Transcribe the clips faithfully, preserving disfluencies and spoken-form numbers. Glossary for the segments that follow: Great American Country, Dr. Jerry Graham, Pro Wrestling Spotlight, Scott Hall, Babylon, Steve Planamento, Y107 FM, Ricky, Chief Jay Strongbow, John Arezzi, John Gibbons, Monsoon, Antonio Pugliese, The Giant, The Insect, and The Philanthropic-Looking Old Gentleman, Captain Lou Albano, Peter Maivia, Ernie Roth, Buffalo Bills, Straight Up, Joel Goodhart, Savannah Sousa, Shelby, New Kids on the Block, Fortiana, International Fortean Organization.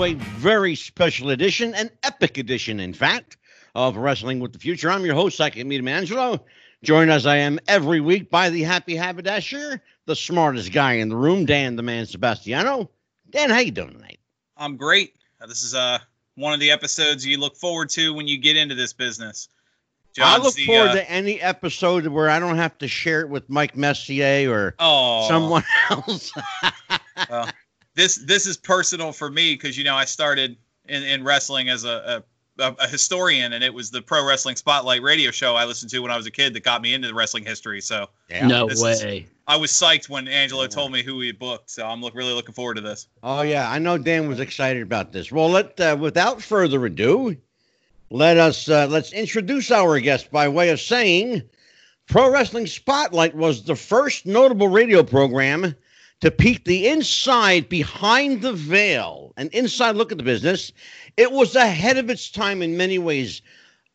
to a very special edition, an epic edition, in fact, of Wrestling with the Future. I'm your host, Psychic Angelo, joined as I am every week by the happy haberdasher, the smartest guy in the room, Dan the Man Sebastiano. Dan, how you doing tonight? I'm great. This is uh, one of the episodes you look forward to when you get into this business. John's I look the, forward uh, to any episode where I don't have to share it with Mike Messier or oh. someone else. Well, this this is personal for me because, you know, I started in, in wrestling as a, a, a historian, and it was the Pro Wrestling Spotlight radio show I listened to when I was a kid that got me into the wrestling history. So yeah. No way. Is, I was psyched when Angelo no told way. me who he booked, so I'm look, really looking forward to this. Oh, yeah. I know Dan was excited about this. Well, let uh, without further ado... Let us uh, let's introduce our guest by way of saying Pro Wrestling Spotlight was the first notable radio program to peek the inside behind the veil, an inside look at the business. It was ahead of its time in many ways.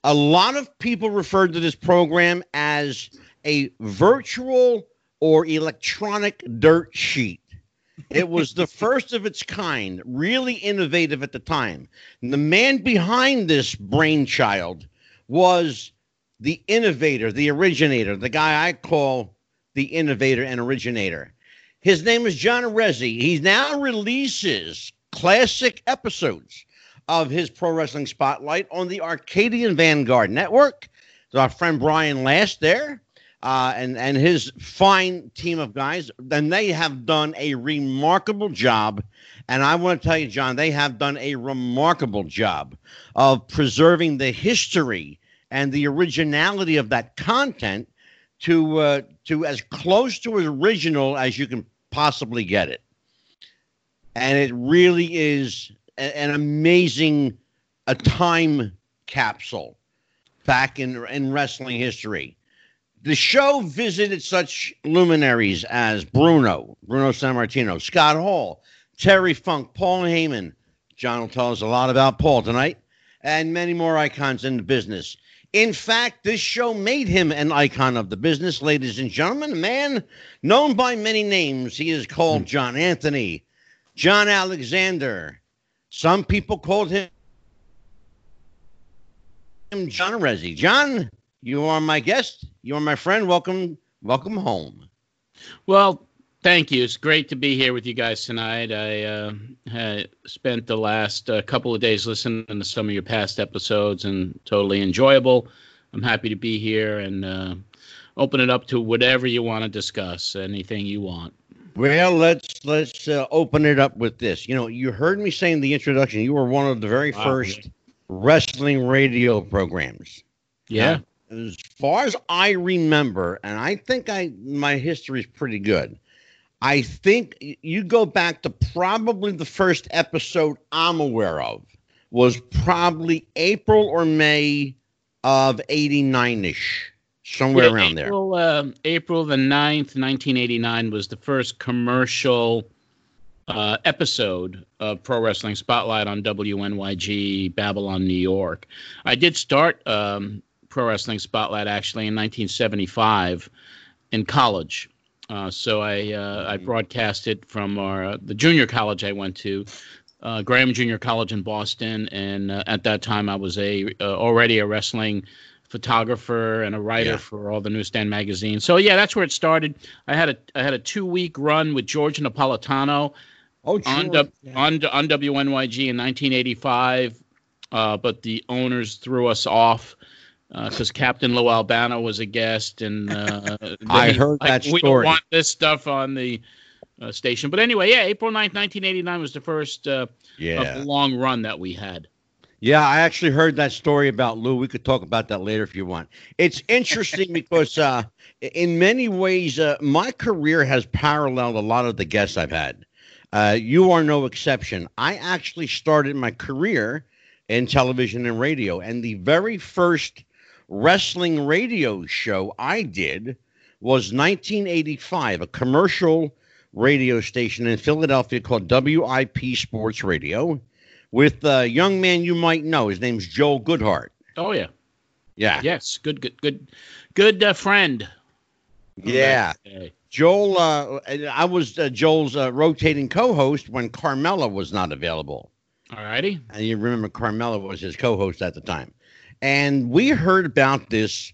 A lot of people referred to this program as a virtual or electronic dirt sheet. It was the first of its kind, really innovative at the time. And the man behind this brainchild was the innovator, the originator, the guy I call the innovator and originator. His name is John Arezzi. He now releases classic episodes of his Pro Wrestling Spotlight on the Arcadian Vanguard Network. There's our friend Brian Last there. Uh, and, and his fine team of guys, and they have done a remarkable job. And I want to tell you, John, they have done a remarkable job of preserving the history and the originality of that content to uh, to as close to original as you can possibly get it. And it really is a, an amazing a time capsule back in in wrestling history. The show visited such luminaries as Bruno, Bruno Sammartino, Scott Hall, Terry Funk, Paul Heyman. John will tell us a lot about Paul tonight, and many more icons in the business. In fact, this show made him an icon of the business, ladies and gentlemen. A man known by many names. He is called John Anthony, John Alexander. Some people called him John Arezzi. John, you are my guest. You are my friend. Welcome, welcome home. Well, thank you. It's great to be here with you guys tonight. I uh, had spent the last uh, couple of days listening to some of your past episodes, and totally enjoyable. I'm happy to be here and uh, open it up to whatever you want to discuss, anything you want. Well, let's let's uh, open it up with this. You know, you heard me saying the introduction. You were one of the very wow. first wrestling radio programs. Yeah. Now, as far as I remember, and I think I my history is pretty good, I think you go back to probably the first episode I'm aware of was probably April or May of eighty-nine-ish, somewhere yeah, around April, there. Uh, April the ninth, nineteen eighty-nine was the first commercial uh, episode of Pro Wrestling Spotlight on W N Y G, Babylon, New York. I did start... Um, Pro Wrestling Spotlight actually in nineteen seventy-five in college, uh, so I uh, I broadcasted from our uh, the junior college I went to, uh, Graham Junior College in Boston, and uh, at that time I was a uh, already a wrestling photographer and a writer yeah. for all the Newsstand magazine. So yeah, that's where it started. I had a I had a two week run with George Napolitano oh, sure. on, yeah. on on W N Y G in nineteen eighty-five, uh, but the owners threw us off. Because uh, Captain Lou Albano was a guest, and uh, I he, heard that like, story. We don't want this stuff on the uh, station. But anyway, yeah, April ninth, nineteen eighty-nine was the first uh, yeah. of the long run that we had. Yeah, I actually heard that story about Lou. We could talk about that later if you want. It's interesting because uh, in many ways, uh, my career has paralleled a lot of the guests I've had. Uh, you are no exception. I actually started my career in television and radio, and the very first wrestling radio show I did was nineteen eighty-five, a commercial radio station in Philadelphia called W I P Sports Radio with a young man you might know. His name's Joel Goodhart. Oh, yeah. Yeah. Yes. Good, good, good, good uh, friend. Yeah. Okay. Joel, uh, I was uh, Joel's uh, rotating co-host when Carmella was not available. All righty. And you remember Carmella was his co-host at the time. And we heard about this,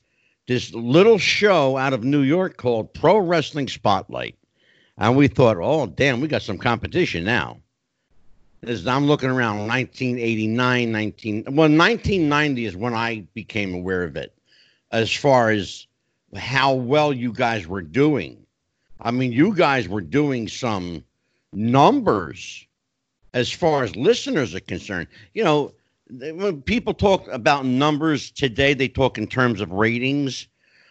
this little show out of New York called Pro Wrestling Spotlight. And we thought, oh, damn, we got some competition now. As I'm looking around, nineteen eighty-nine, nineteen, well, nineteen ninety is when I became aware of it, as far as how well you guys were doing. I mean, you guys were doing some numbers as far as listeners are concerned. You know, when people talk about numbers today, they talk in terms of ratings.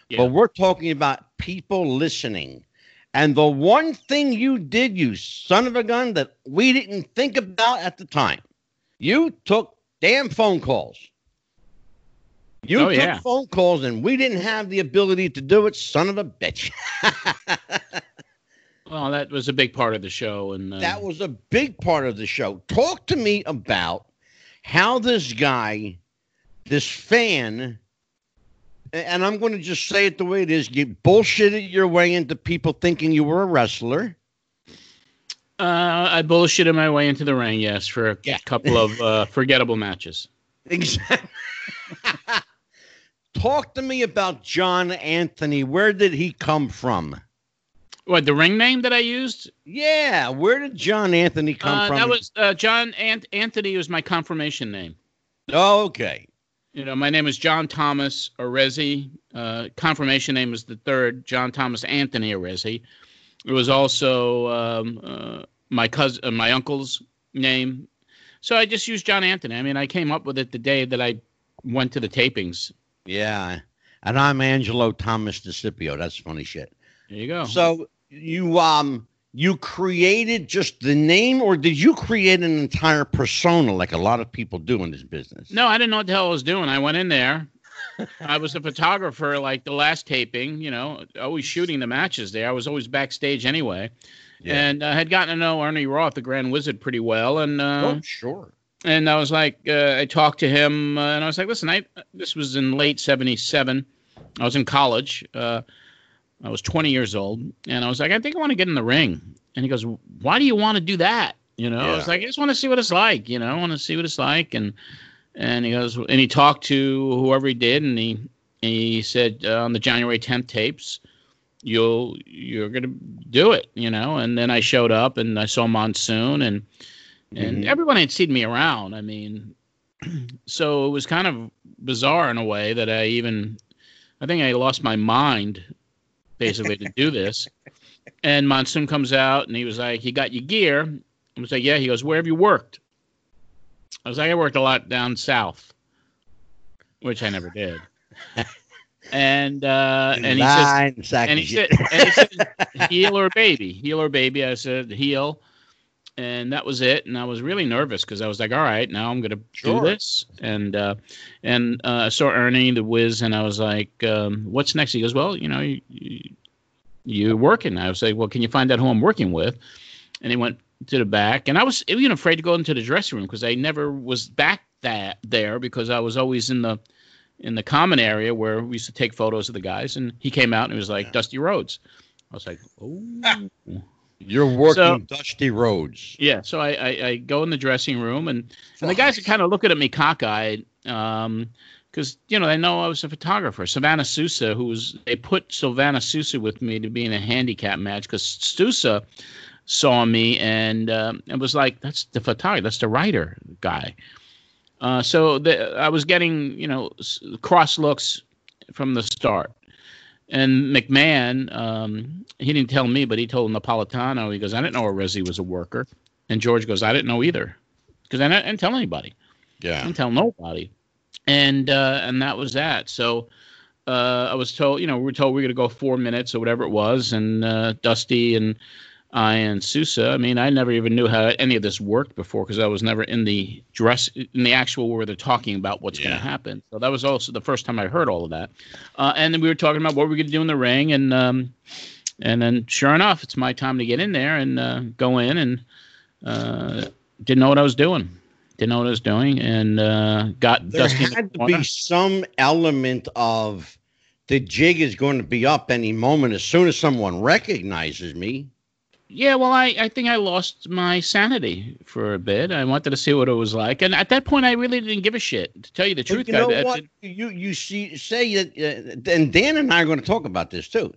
Yeah. But we're talking about people listening. And the one thing you did, you son of a gun, that we didn't think about at the time, you took damn phone calls. You oh, took yeah. phone calls, and we didn't have the ability to do it, son of a bitch. Well, that was a big part of the show. and uh... That was a big part of the show. Talk to me about how this guy, this fan... And I'm going to just say it the way it is. You bullshitted your way into people thinking you were a wrestler. Uh, I bullshitted my way into the ring, yes, for a yeah. couple of uh, forgettable matches. Exactly. Talk to me about John Anthony. Where did he come from? What, the ring name that I used? Yeah. Where did John Anthony come uh, from? That was uh, John Ant- Anthony was my confirmation name. Oh, okay. You know, my name is John Thomas Arezzi. Uh, confirmation name is the third, John Thomas Anthony Arezzi. It was also um, uh, my cousin, uh, my uncle's name. So I just used John Anthony. I mean, I came up with it the day that I went to the tapings. Yeah, and I'm Angelo Thomas DiCipio. That's funny shit. There you go. So you um you created just the name, or did you create an entire persona like a lot of people do in this business? No, I didn't know what the hell I was doing. I went in there. I was a photographer, like the last taping, you know, always shooting the matches there. I was always backstage anyway. Yeah. And I had gotten to know Ernie Roth, the Grand Wizard, pretty well. And uh, oh, sure. And I was like, uh, I talked to him, uh, and I was like, listen, I this was in late seventy-seven. I was in college. Uh I was twenty years old, and I was like, I think I want to get in the ring. And he goes, why do you want to do that? You know, yeah. I was like, I just want to see what it's like. You know, I want to see what it's like. And and he goes, and he talked to whoever he did, and he he said uh, on the January tenth tapes, you'll you're gonna do it. You know, and then I showed up, and I saw Monsoon, and and mm-hmm. everyone had seen me around. I mean, so it was kind of bizarre in a way that I even, I think I lost my mind. Basically to do this. And Monsoon comes out, and he was like, you got your gear? I was like, yeah. He goes, where have you worked? I was like, I worked a lot down south, which I never did. And uh, and he Nine says, and he, said, and he said, heel or baby, heel or baby. I said, heel. And that was it. And I was really nervous because I was like, all right, now I'm going to sure. do this. And uh, and uh, I saw Ernie, the Wiz, and I was like, um, what's next? He goes, well, you know, you, you, you're working. I was like, well, can you find out who I'm working with? And he went to the back. And I was even afraid to go into the dressing room because I never was back that there because I was always in the in the common area where we used to take photos of the guys. And he came out and he was like, yeah. Dusty Rhodes. I was like, oh. Ah. You're working so, Dusty Rhodes. Yeah, so I, I, I go in the dressing room, and, and the guys are kind of looking at me cockeyed because, um, you know, they know I was a photographer. Savannah Sousa, who was – they put Savannah Sousa with me to be in a handicap match because Sousa saw me and um, it was like, that's the photographer, that's the writer guy. Uh, so the, I was getting, you know, cross looks from the start. And McMahon, um, he didn't tell me, but he told Napolitano, he goes, I didn't know Arezzi was a worker. And George goes, I didn't know either. Because I, I didn't tell anybody. Yeah. I didn't tell nobody. And uh, and that was that. So uh, I was told, you know, we were told we were going to go four minutes or whatever it was. And uh, Dusty and I and Sousa, I mean, I never even knew how any of this worked before because I was never in the dress, in the actual where they're talking about what's yeah. going to happen. So that was also the first time I heard all of that. Uh, and then we were talking about what we're going to do in the ring. And um, and then sure enough, it's my time to get in there and uh, go in and uh, didn't know what I was doing. Didn't know what I was doing and uh, got there Dusty. There had to be some element of the jig is going to be up any moment as soon as someone recognizes me. Yeah, well, I, I think I lost my sanity for a bit. I wanted to see what it was like. And at that point, I really didn't give a shit, to tell you the truth. You know what? You, you see, say that, uh, and Dan and I are going to talk about this, too.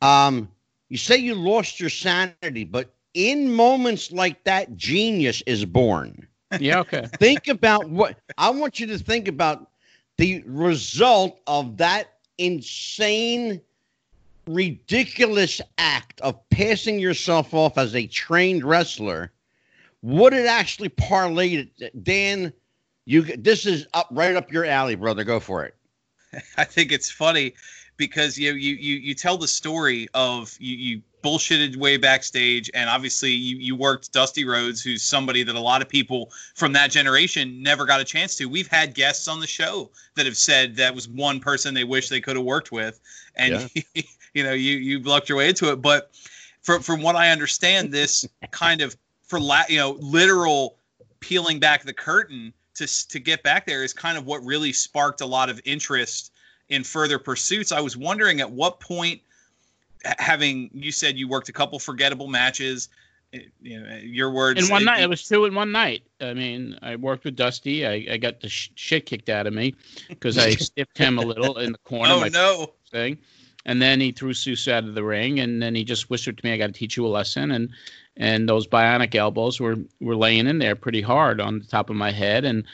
Um, you say you lost your sanity, but in moments like that, genius is born. Yeah, okay. Think about what – I want you to think about the result of that insane – ridiculous act of passing yourself off as a trained wrestler. What it actually parlayed, Dan, you this is up right up your alley, brother. Go for it. I think it's funny because you you you, you tell the story of you, you bullshitted way backstage, and obviously you, you worked Dusty Rhodes, who's somebody that a lot of people from that generation never got a chance to. We've had guests on the show that have said that was one person they wish they could have worked with, and yeah. You know, you you lucked your way into it, but from from what I understand, this kind of for la- you know literal peeling back the curtain to to get back there is kind of what really sparked a lot of interest in further pursuits. I was wondering at what point, having you said you worked a couple forgettable matches, you know, your words in one it, night. It was two in one night. I mean, I worked with Dusty. I, I got the sh- shit kicked out of me because I stiffed him a little in the corner. Oh my no! Thing. And then he threw Sousa out of the ring, and then he just whispered to me, "I got to teach you a lesson." And and those bionic elbows were, were laying in there pretty hard on the top of my head, and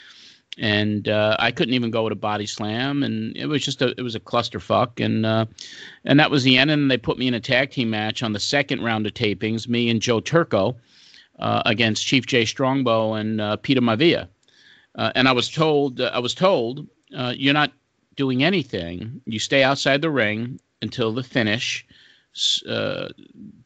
and uh, I couldn't even go with a body slam, and it was just a it was a clusterfuck, and uh, and that was the end. And they put me in a tag team match on the second round of tapings, me and Joe Turco uh, against Chief Jay Strongbow and uh, Peter Maivia, uh, and I was told uh, I was told uh, you're not doing anything, you stay outside the ring until the finish. uh,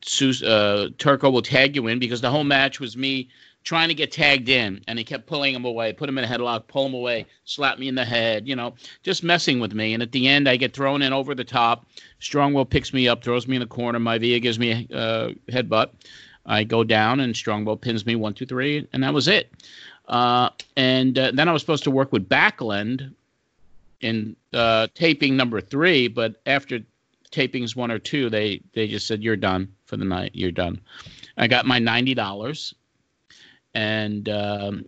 Sousa, uh, Turco will tag you in, because the whole match was me trying to get tagged in, and he kept pulling him away, put him in a headlock, pull him away, slap me in the head, you know, just messing with me. And at the end, I get thrown in over the top. Strongbow picks me up, throws me in the corner. Maivia gives me a uh, headbutt. I go down, and Strongbow pins me one, two, three, and that was it. Uh, and uh, then I was supposed to work with Backlund in uh, taping number three, but after tapings one or two, they they just said, "You're done for the night. You're done." I got my ninety dollars, and um,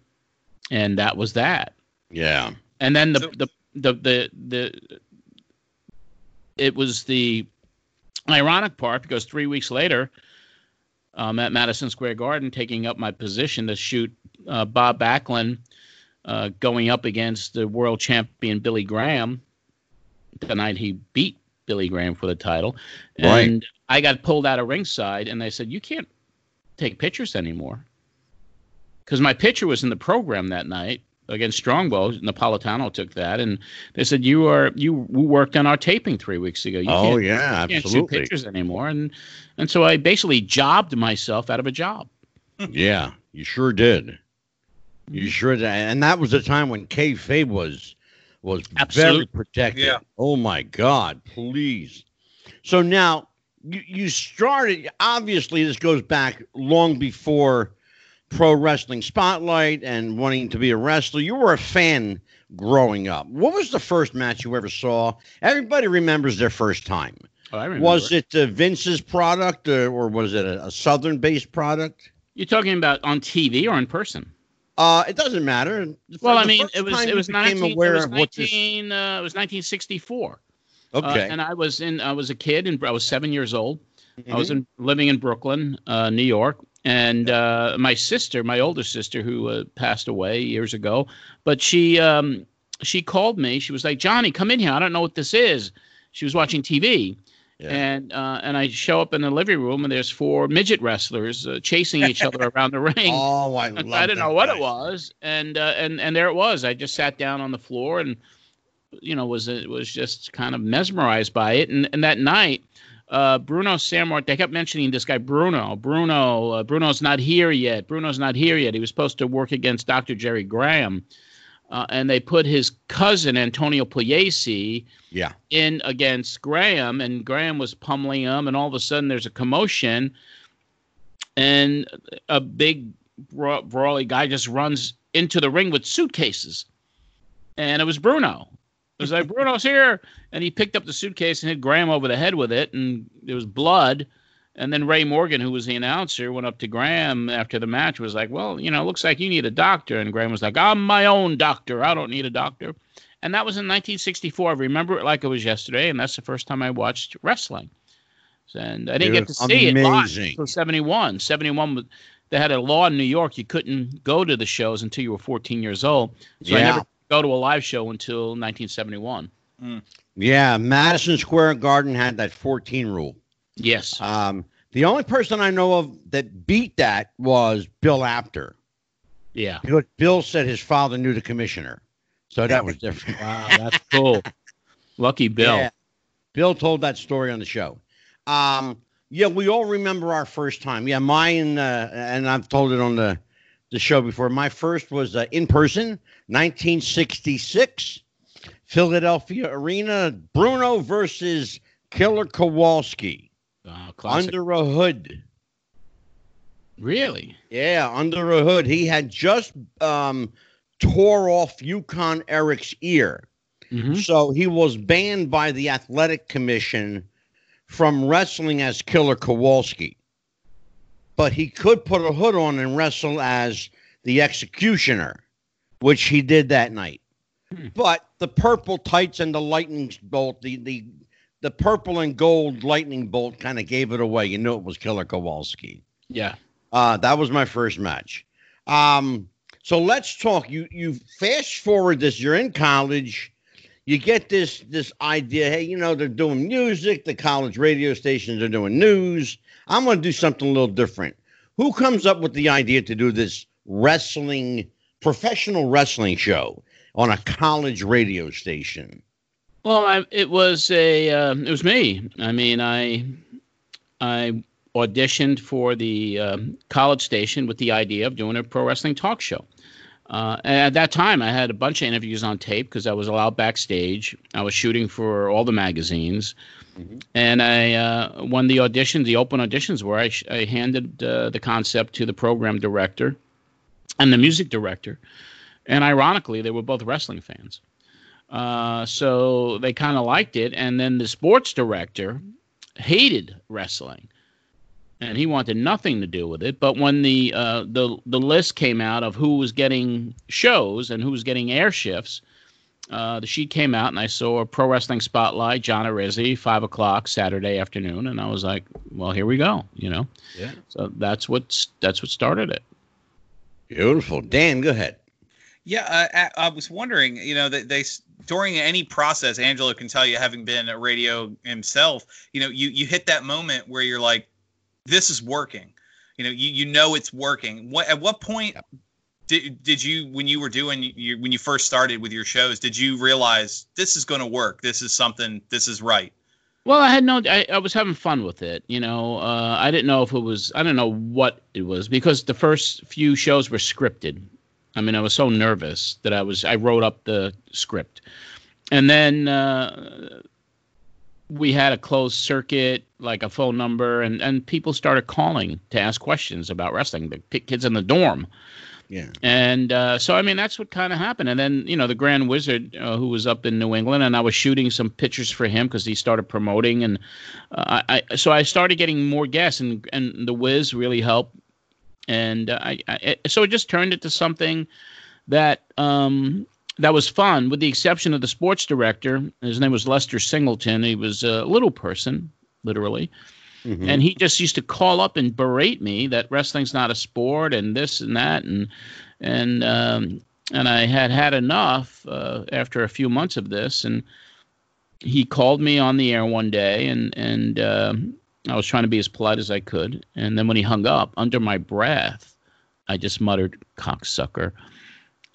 and that was that. Yeah. And then the so, the, the the the it was the ironic part, because three weeks later, um, at Madison Square Garden, taking up my position to shoot uh, Bob Backlund, uh, going up against the world champion Billy Graham, the night he beat Billy Graham for the title. And right. I got pulled out of ringside, and they said, "You can't take pictures anymore," because my picture was in the program that night against Strongbow. Napolitano took that, and they said, "You are you worked on our taping three weeks ago. You oh can't, yeah, you absolutely. Can't do pictures anymore." And and so I basically jobbed myself out of a job. Yeah, you sure did. You sure did. And that was a time when kayfabe was. Was Absolutely. Very protected. Yeah. Oh, my God, please. So now you, you started, obviously, this goes back long before Pro Wrestling Spotlight and wanting to be a wrestler. You were a fan growing up. What was the first match you ever saw? Everybody remembers their first time. Oh, I remember. Was it uh, Vince's product or, or was it a, a Southern-based product? You're talking about on T V or in person? Uh, it doesn't matter. It's well, like I mean, it was it was nineteen. nineteen uh, it was nineteen sixty-four. Okay. Uh, and I was in. I was a kid, and I was seven years old. Mm-hmm. I was in, living in Brooklyn, uh, New York, and uh, my sister, my older sister, who uh, passed away years ago, but she um, she called me. She was like, "Johnny, come in here. I don't know what this is." She was watching T V. Yeah. And uh, and I show up in the living room, and there's four midget wrestlers uh, chasing each other around the ring. Oh, I love that. I didn't know what it was, and uh, and and there it was. I just sat down on the floor, and you know, was uh, was just kind of mesmerized by it. And and that night, uh, Bruno Sammartino, they kept mentioning this guy Bruno. Bruno. Uh, Bruno's not here yet. Bruno's not here yet. He was supposed to work against Doctor Jerry Graham. Uh, and they put his cousin, Antonio Pugliese, yeah. in against Graham, and Graham was pummeling him, and all of a sudden there's a commotion, and a big bra- brawly guy just runs into the ring with suitcases. And it was Bruno. It was like, "Bruno's here!" And he picked up the suitcase and hit Graham over the head with it, and there was blood. And then Ray Morgan, who was the announcer, went up to Graham after the match, was like, well, you know, looks like you need a doctor. And Graham was like, I'm my own doctor. I don't need a doctor. And that was in nineteen sixty-four. I remember it like it was yesterday, and that's the first time I watched wrestling. And I didn't it get to see amazing. it live until seventy-one. seventy-one, they had a law in New York. You couldn't go to the shows until you were fourteen years old. So yeah. I never could go to a live show until nineteen seventy-one. Mm. Yeah, Madison Square Garden had that fourteen rule. Yes. Um, the only person I know of that beat that was Bill Apter. Yeah. Because Bill said his father knew the commissioner. So that was different. Wow, that's cool. Lucky Bill. Yeah. Bill told that story on the show. Um, yeah, we all remember our first time. Yeah, mine, uh, and I've told it on the, the show before. My first was uh, in person, nineteen sixty-six, Philadelphia Arena, Bruno versus Killer Kowalski. Uh, under a hood. Really? Yeah, under a hood. He had just um, tore off Yukon Eric's ear. Mm-hmm. So he was banned by the athletic commission from wrestling as Killer Kowalski. But he could put a hood on and wrestle as the Executioner, which he did that night. Hmm. But the purple tights and the lightning bolt, the... the The purple and gold lightning bolt kind of gave it away. You knew it was Killer Kowalski. Yeah. Uh, that was my first match. Um, so let's talk. You you fast forward this. You're in college. You get this this idea. Hey, you know, they're doing music. The college radio stations are doing news. I'm going to do something a little different. Who comes up with the idea to do this wrestling, professional wrestling show on a college radio station? Well, I, it was a uh, it was me. I mean, I I auditioned for the um, college station with the idea of doing a pro wrestling talk show. Uh, and at that time, I had a bunch of interviews on tape because I was allowed backstage. I was shooting for all the magazines, mm-hmm. and I uh, won the auditions, the open auditions, where I, sh- I handed uh, the concept to the program director and the music director. And ironically, they were both wrestling fans. Uh, so they kind of liked it. And then the sports director hated wrestling and he wanted nothing to do with it. But when the, uh, the, the list came out of who was getting shows and who was getting air shifts, uh, the sheet came out and I saw a Pro Wrestling Spotlight, John Arezzi, five o'clock Saturday afternoon. And I was like, well, here we go, you know? Yeah. So that's what's, that's what started it. Beautiful. Dan, go ahead. Yeah, uh, I was wondering, you know, that they during any process, Angelo can tell you, having been at radio himself, you know, you, you hit that moment where you're like, this is working. You know, you, you know it's working. What at what point did did you, when you were doing, you, when you first started with your shows, did you realize this is going to work? This is something, this is right. Well, I had no, I, I was having fun with it. You know, uh, I didn't know if it was, I don't know what it was because the first few shows were scripted. I mean, I was so nervous that I was, I wrote up the script and then, uh, we had a closed circuit, like a phone number and, and people started calling to ask questions about wrestling, the kids in the dorm. Yeah. And, uh, so, I mean, that's what kind of happened. And then, you know, the Grand Wizard, uh, who was up in New England and I was shooting some pictures for him cause he started promoting. And, uh, I, so I started getting more guests and, and the Wiz really helped. And uh, I, I, so it just turned into something that um, that was fun, with the exception of the sports director. His name was Lester Singleton. He was a little person, literally. Mm-hmm. And he just used to call up and berate me that wrestling's not a sport and this and that. And and um, and I had had enough uh, after a few months of this. And he called me on the air one day and and uh, I was trying to be as polite as I could. And then when he hung up, under my breath, I just muttered, cocksucker.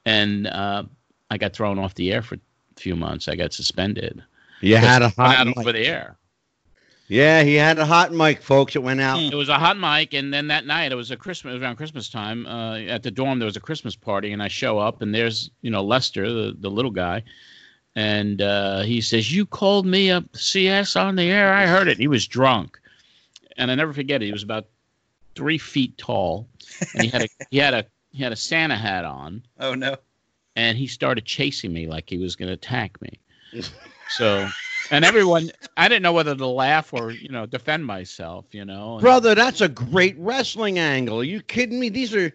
And uh, I got thrown off the air for a few months. I got suspended. You had a hot mic. Over the air. Yeah, he had a hot mic, folks. It went out. It was a hot mic. And then that night, it was a Christmas, it was around Christmas time. Uh, at the dorm, there was a Christmas party. And I show up, and there's, you know, Lester, the, the little guy. And uh, he says, you called me up C S on the air. I heard it. He was drunk. And I never forget it. He was about three feet tall, and he had a he had a he had a Santa hat on. Oh no! And he started chasing me like he was going to attack me. So And everyone, I didn't know whether to laugh or, you know, defend myself, you know. And, brother, that's a great wrestling angle. Are you kidding me? These are,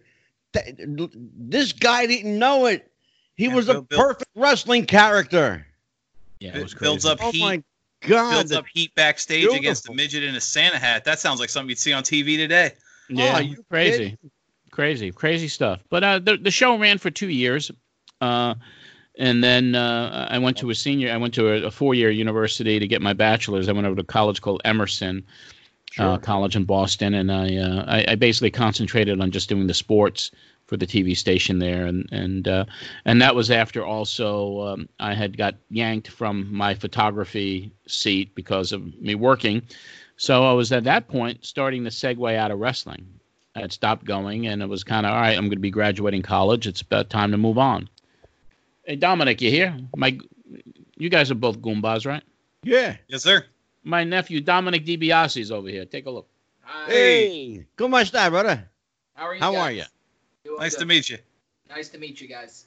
th this guy didn't know it. He was a perfect wrestling character. Yeah, it was crazy. Builds up heat. Oh my God. Builds up heat backstage Beautiful. against the midget in a Santa hat. That sounds like something you'd see on T V today. Yeah, oh, crazy. Kidding? Crazy, crazy stuff. But uh, the, the show ran for two years. Uh, And then uh, I went to a senior. I went to a, a four-year university to get my bachelor's. I went over to a college called Emerson sure. uh, College in Boston, and I, uh, I I basically concentrated on just doing the sports for the T V station there, and and uh, and that was after also um, I had got yanked from my photography seat because of me working. So I was at that point starting to segue out of wrestling. I had stopped going, and it was kind of all right. I'm going to be graduating college. It's about time to move on. Hey, Dominic, you here? My, you guys are both Goombas, right? Yeah. Yes, sir. My nephew, Dominic DiBiase, is over here. Take a look. Hi. Hey. Como esta, brother? How are you How guys? are you? Doing nice good. to meet you. Nice to meet you guys.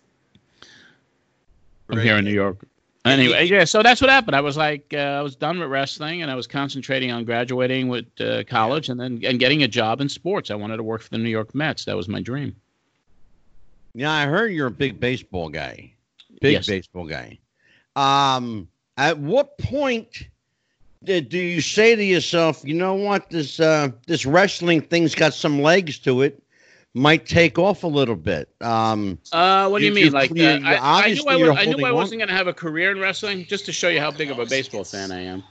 I'm right. here in New York. Anyway, yeah, so that's what happened. I was like, uh, I was done with wrestling, and I was concentrating on graduating with uh, college and then and getting a job in sports. I wanted to work for the New York Mets. That was my dream. Yeah, I heard you're a big baseball guy. Big yes. baseball guy. Um, at what point did, do you say to yourself, you know what, this uh, this wrestling thing's got some legs to it, might take off a little bit? Um, uh, what do you, you mean? Like, uh, I, I knew I, was, I, knew I wasn't going to have a career in wrestling, just to show you how big of a baseball fan I am.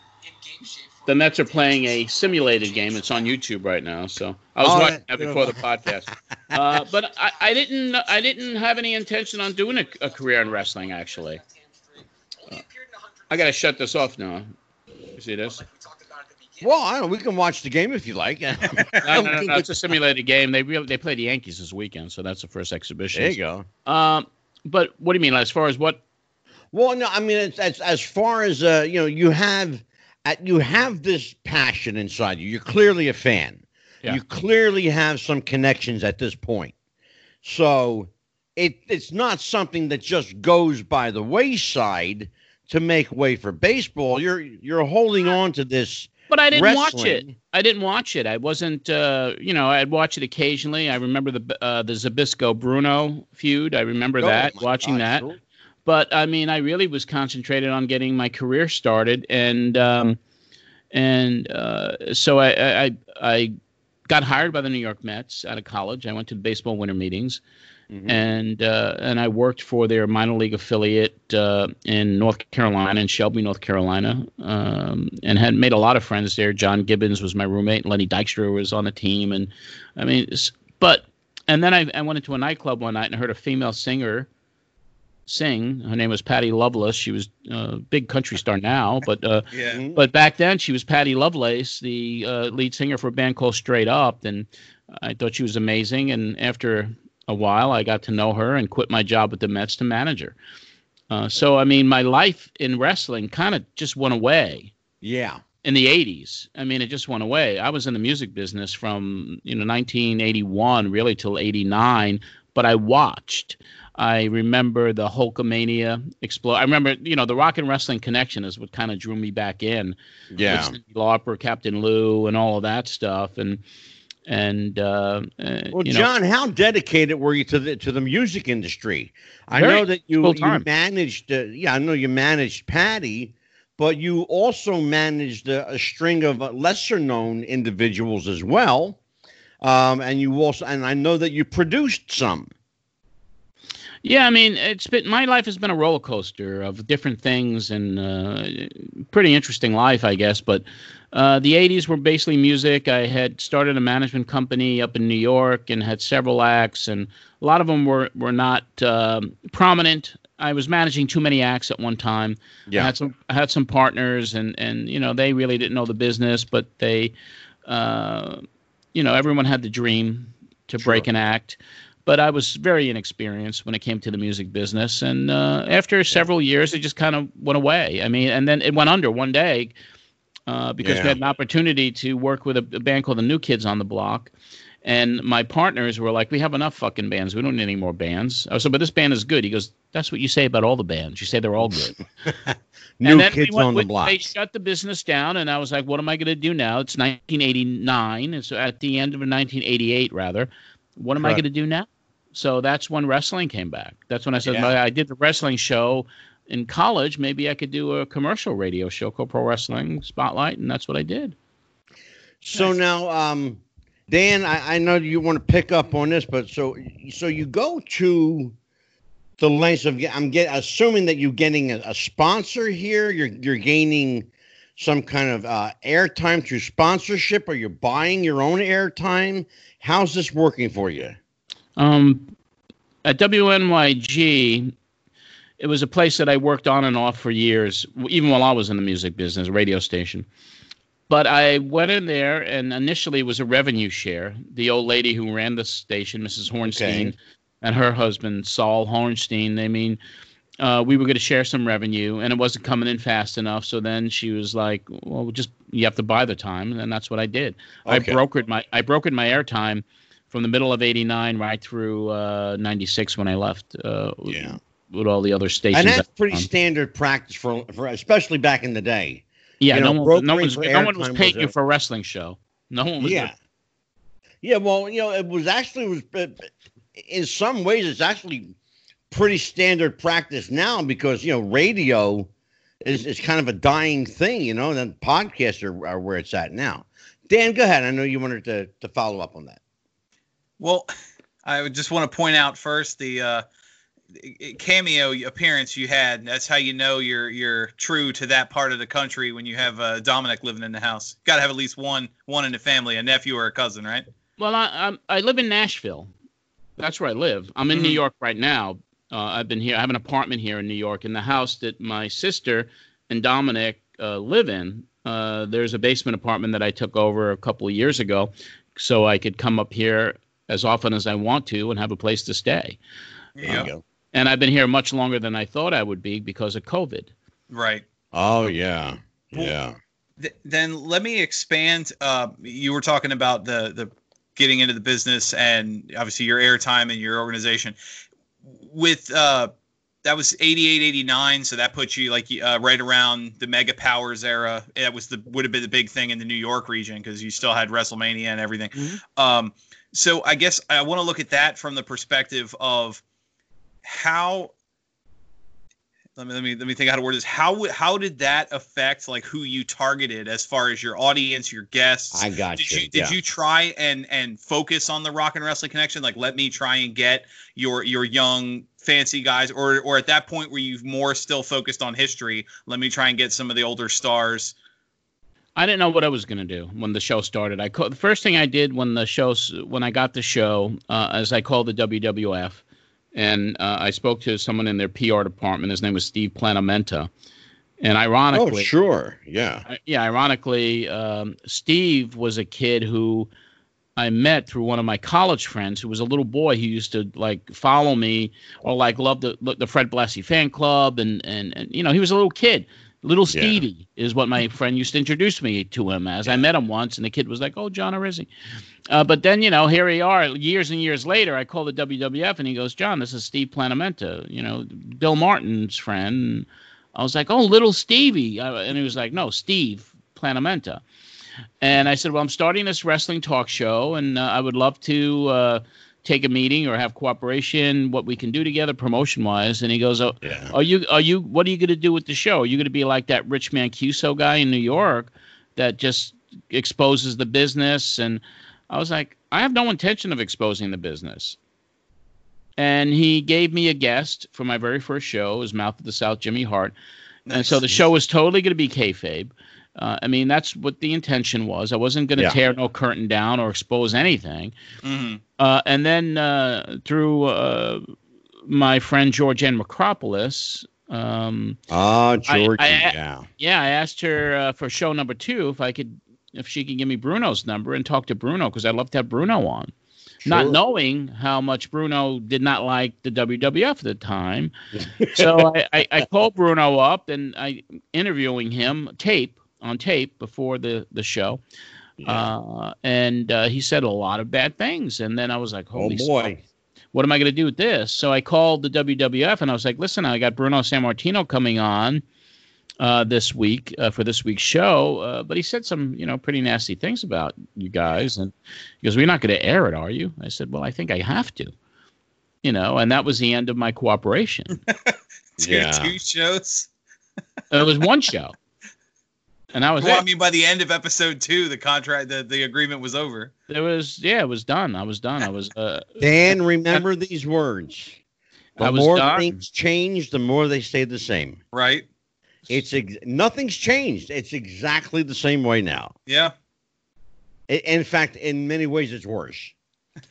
The Mets are playing a simulated game. It's on YouTube right now, so I was oh, watching that before the podcast. Uh, but I, I didn't, I didn't have any intention on doing a, a career in wrestling. Actually, uh, I gotta shut this off now. You see this? Well, I don't. We can watch the game if you like. no, no, no, no, it's a simulated game. They really, they play the Yankees this weekend, so that's the first exhibition. There you go. Um, but what do you mean, as far as what? Well, no, I mean, it's, as as far as uh, you know, you have. You have this passion inside you. You're clearly a fan. Yeah. You clearly have some connections at this point. So it, it's not something that just goes by the wayside to make way for baseball. You're you're holding on to this. But I didn't wrestling. watch it. I didn't watch it. I wasn't, uh, you know, I'd watch it occasionally. I remember the uh, the Zabisco-Bruno feud. I remember oh, that, watching God, that. Sure. But, I mean, I really was concentrated on getting my career started, and um, and uh, so I, I I got hired by the New York Mets out of college. I went to the baseball winter meetings, mm-hmm. and uh, and I worked for their minor league affiliate uh, in North Carolina, in Shelby, North Carolina, um, and had made a lot of friends there. John Gibbons was my roommate, and Lenny Dykstra was on the team. And I mean, but and then I, I went into a nightclub one night and heard a female singer sing. Her name was Patty Loveless. She was a uh, big country star now, but uh, yeah. but back then she was Patty Lovelace, the uh, lead singer for a band called Straight Up, and I thought she was amazing. And after a while, I got to know her and quit my job with the Mets to manage her. Uh, so I mean, my life in wrestling kind of just went away. Yeah, in the eighties, I mean, it just went away. I was in the music business from you know nineteen eighty-one really till eighty-nine, but I watched. I remember the Hulkamania explode. I remember, you know, the rock and wrestling connection is what kind of drew me back in. Yeah, Cindy Lauper, Captain Lou, and all of that stuff. And and uh, well, you know, John, how dedicated were you to the to the music industry? I know that you, you managed. Uh, yeah, I know you managed Patty, but you also managed a, a string of lesser known individuals as well. Um, and you also, and I know that you produced some. Yeah, I mean, it's been my life has been a roller coaster of different things and uh, pretty interesting life, I guess. But uh, the eighties were basically music. I had started a management company up in New York and had several acts, and a lot of them were were not uh, prominent. I was managing too many acts at one time. Yeah, I had some I had some partners, and and you know they really didn't know the business, but they, uh, you know, everyone had the dream to sure. break an act. But I was very inexperienced when it came to the music business. And uh, after several years, it just kind of went away. I mean, and then it went under one day uh, because yeah. we had an opportunity to work with a, a band called the New Kids on the Block. And my partners were like, we have enough fucking bands. We don't need any more bands. I said, but this band is good. He goes, that's what you say about all the bands. You say they're all good. New and then kids we went, on the block. They shut the business down, and I was like, what am I going to do now? It's nineteen eighty-nine, and so at the end of nineteen eighty-eight, rather, what am right. I going to do now? So that's when wrestling came back. That's when I said, yeah. I did the wrestling show in college. Maybe I could do a commercial radio show called Pro Wrestling Spotlight, and that's what I did. So nice. now... um. Dan, I, I know you want to pick up on this, but so so you go to the lengths of I'm get assuming that you're getting a, a sponsor here. You're you're gaining some kind of uh, airtime through sponsorship, or you're buying your own airtime. How's this working for you? Um, at W N Y G, it was a place that I worked on and off for years, even while I was in the music business, radio station. But I went in there, and initially it was a revenue share. The old lady who ran the station, Missus Hornstein, okay. and her husband, Saul Hornstein, I mean, uh, we were going to share some revenue, and it wasn't coming in fast enough. So then she was like, well, just you have to buy the time, and that's what I did. Okay. I brokered my I brokered my airtime from the middle of eighty-nine right through uh, ninety-six when I left. Uh, yeah. With all the other stations. And that's pretty standard practice, for, for especially back in the day. Yeah, you know, no one, no one's, no one was paying was you for a wrestling show. No one was. Yeah, there. yeah. Well, you know, it was actually was in some ways it's actually pretty standard practice now because you know radio is is kind of a dying thing. You know, and podcasts are, are where it's at now. Dan, go ahead. I know you wanted to to follow up on that. Well, I would just want to point out first the. Uh, cameo appearance you had. That's how you know you're you're true to that part of the country when you have uh, Dominic living in the house. Got to have at least one one in the family, a nephew or a cousin, right? Well, I I, I live in Nashville. That's where I live. I'm in mm-hmm. New York right now. Uh, I've been here. I have an apartment here in New York in the house that my sister and Dominic uh, live in. Uh, there's a basement apartment that I took over a couple of years ago so I could come up here as often as I want to and have a place to stay. There you uh, go. And I've been here much longer than I thought I would be because of COVID. Right. Oh, yeah. Yeah. Th- then let me expand. Uh, you were talking about the, the getting into the business and obviously your airtime and your organization. With uh, that was eighty-eight, eighty-nine. So that puts you like uh, right around the Mega Powers era. That was the would have been the big thing in the New York region because you still had WrestleMania and everything. Mm-hmm. Um, so I guess I want to look at that from the perspective of. How let me let me let me think how to word this. How how did that affect like who you targeted as far as your audience, your guests? I got did you. you did yeah. you try and and focus on the rock and wrestling connection? Like, let me try and get your your young fancy guys, or or at that point were you more still focused on history? Let me try and get some of the older stars. I didn't know what I was gonna do when the show started. I call, the first thing I did when the show when I got the show uh, is I called the W W F. And uh, I spoke to someone in their P R department. His name was Steve Planamento. And ironically... Oh, sure. Yeah. I, yeah, ironically, um, Steve was a kid who I met through one of my college friends who was a little boy who used to, like, follow me or, like, love the the Fred Blassie fan club. And, and, and you know, he was a little kid. Little Stevie yeah. is what my friend used to introduce me to him as. Yeah. I met him once, and the kid was like, oh, John Arezzi. Uh, but then, you know, here we are years and years later. I call the W W F, and he goes, John, this is Steve Planamento, you know, Bill Martin's friend. I was like, oh, little Stevie. Uh, and he was like, no, Steve Planamento. And I said, well, I'm starting this wrestling talk show, and uh, I would love to uh, take a meeting or have cooperation, what we can do together promotion-wise. And he goes, oh, yeah. are you, are you, what are you going to do with the show? Are you going to be like that Rich Mancuso guy in New York that just exposes the business? And I was like, I have no intention of exposing the business. And he gave me a guest for my very first show, his Mouth of the South, Jimmy Hart. Nice. And so the show was totally going to be kayfabe. Uh, I mean, that's what the intention was. I wasn't going to yeah. tear no curtain down or expose anything. Mm-hmm. Uh, and then uh, through uh, my friend George N. Macropoulos. Um, oh, George. I, I, yeah. Yeah, I asked her uh, for show number two if I could. If she can give me Bruno's number and talk to Bruno, because I'd love to have Bruno on. Sure. Not knowing how much Bruno did not like the W W F at the time. So I, I, I called Bruno up and I interviewing him tape on tape before the, the show. Yeah. Uh, and uh, he said a lot of bad things. And then I was like, holy oh boy, stuff. What am I going to do with this? So I called the W W F and I was like, listen, I got Bruno Sammartino coming on uh, this week uh, for this week's show. Uh, but he said some, you know, pretty nasty things about you guys. And he goes, we're not going to air it, are you? I said, well, I think I have to, you know, and that was the end of my cooperation. two, yeah. two shows. It was one show. And I was well, it. I mean, by the end of episode two, the contract, the, the agreement was over. It was, yeah, it was done. I was done. I was, uh, Dan, remember these words. The more done. things change, the more they stay the same. Right. It's ex- nothing's changed. It's exactly the same way now. Yeah. It, in fact, in many ways, it's worse.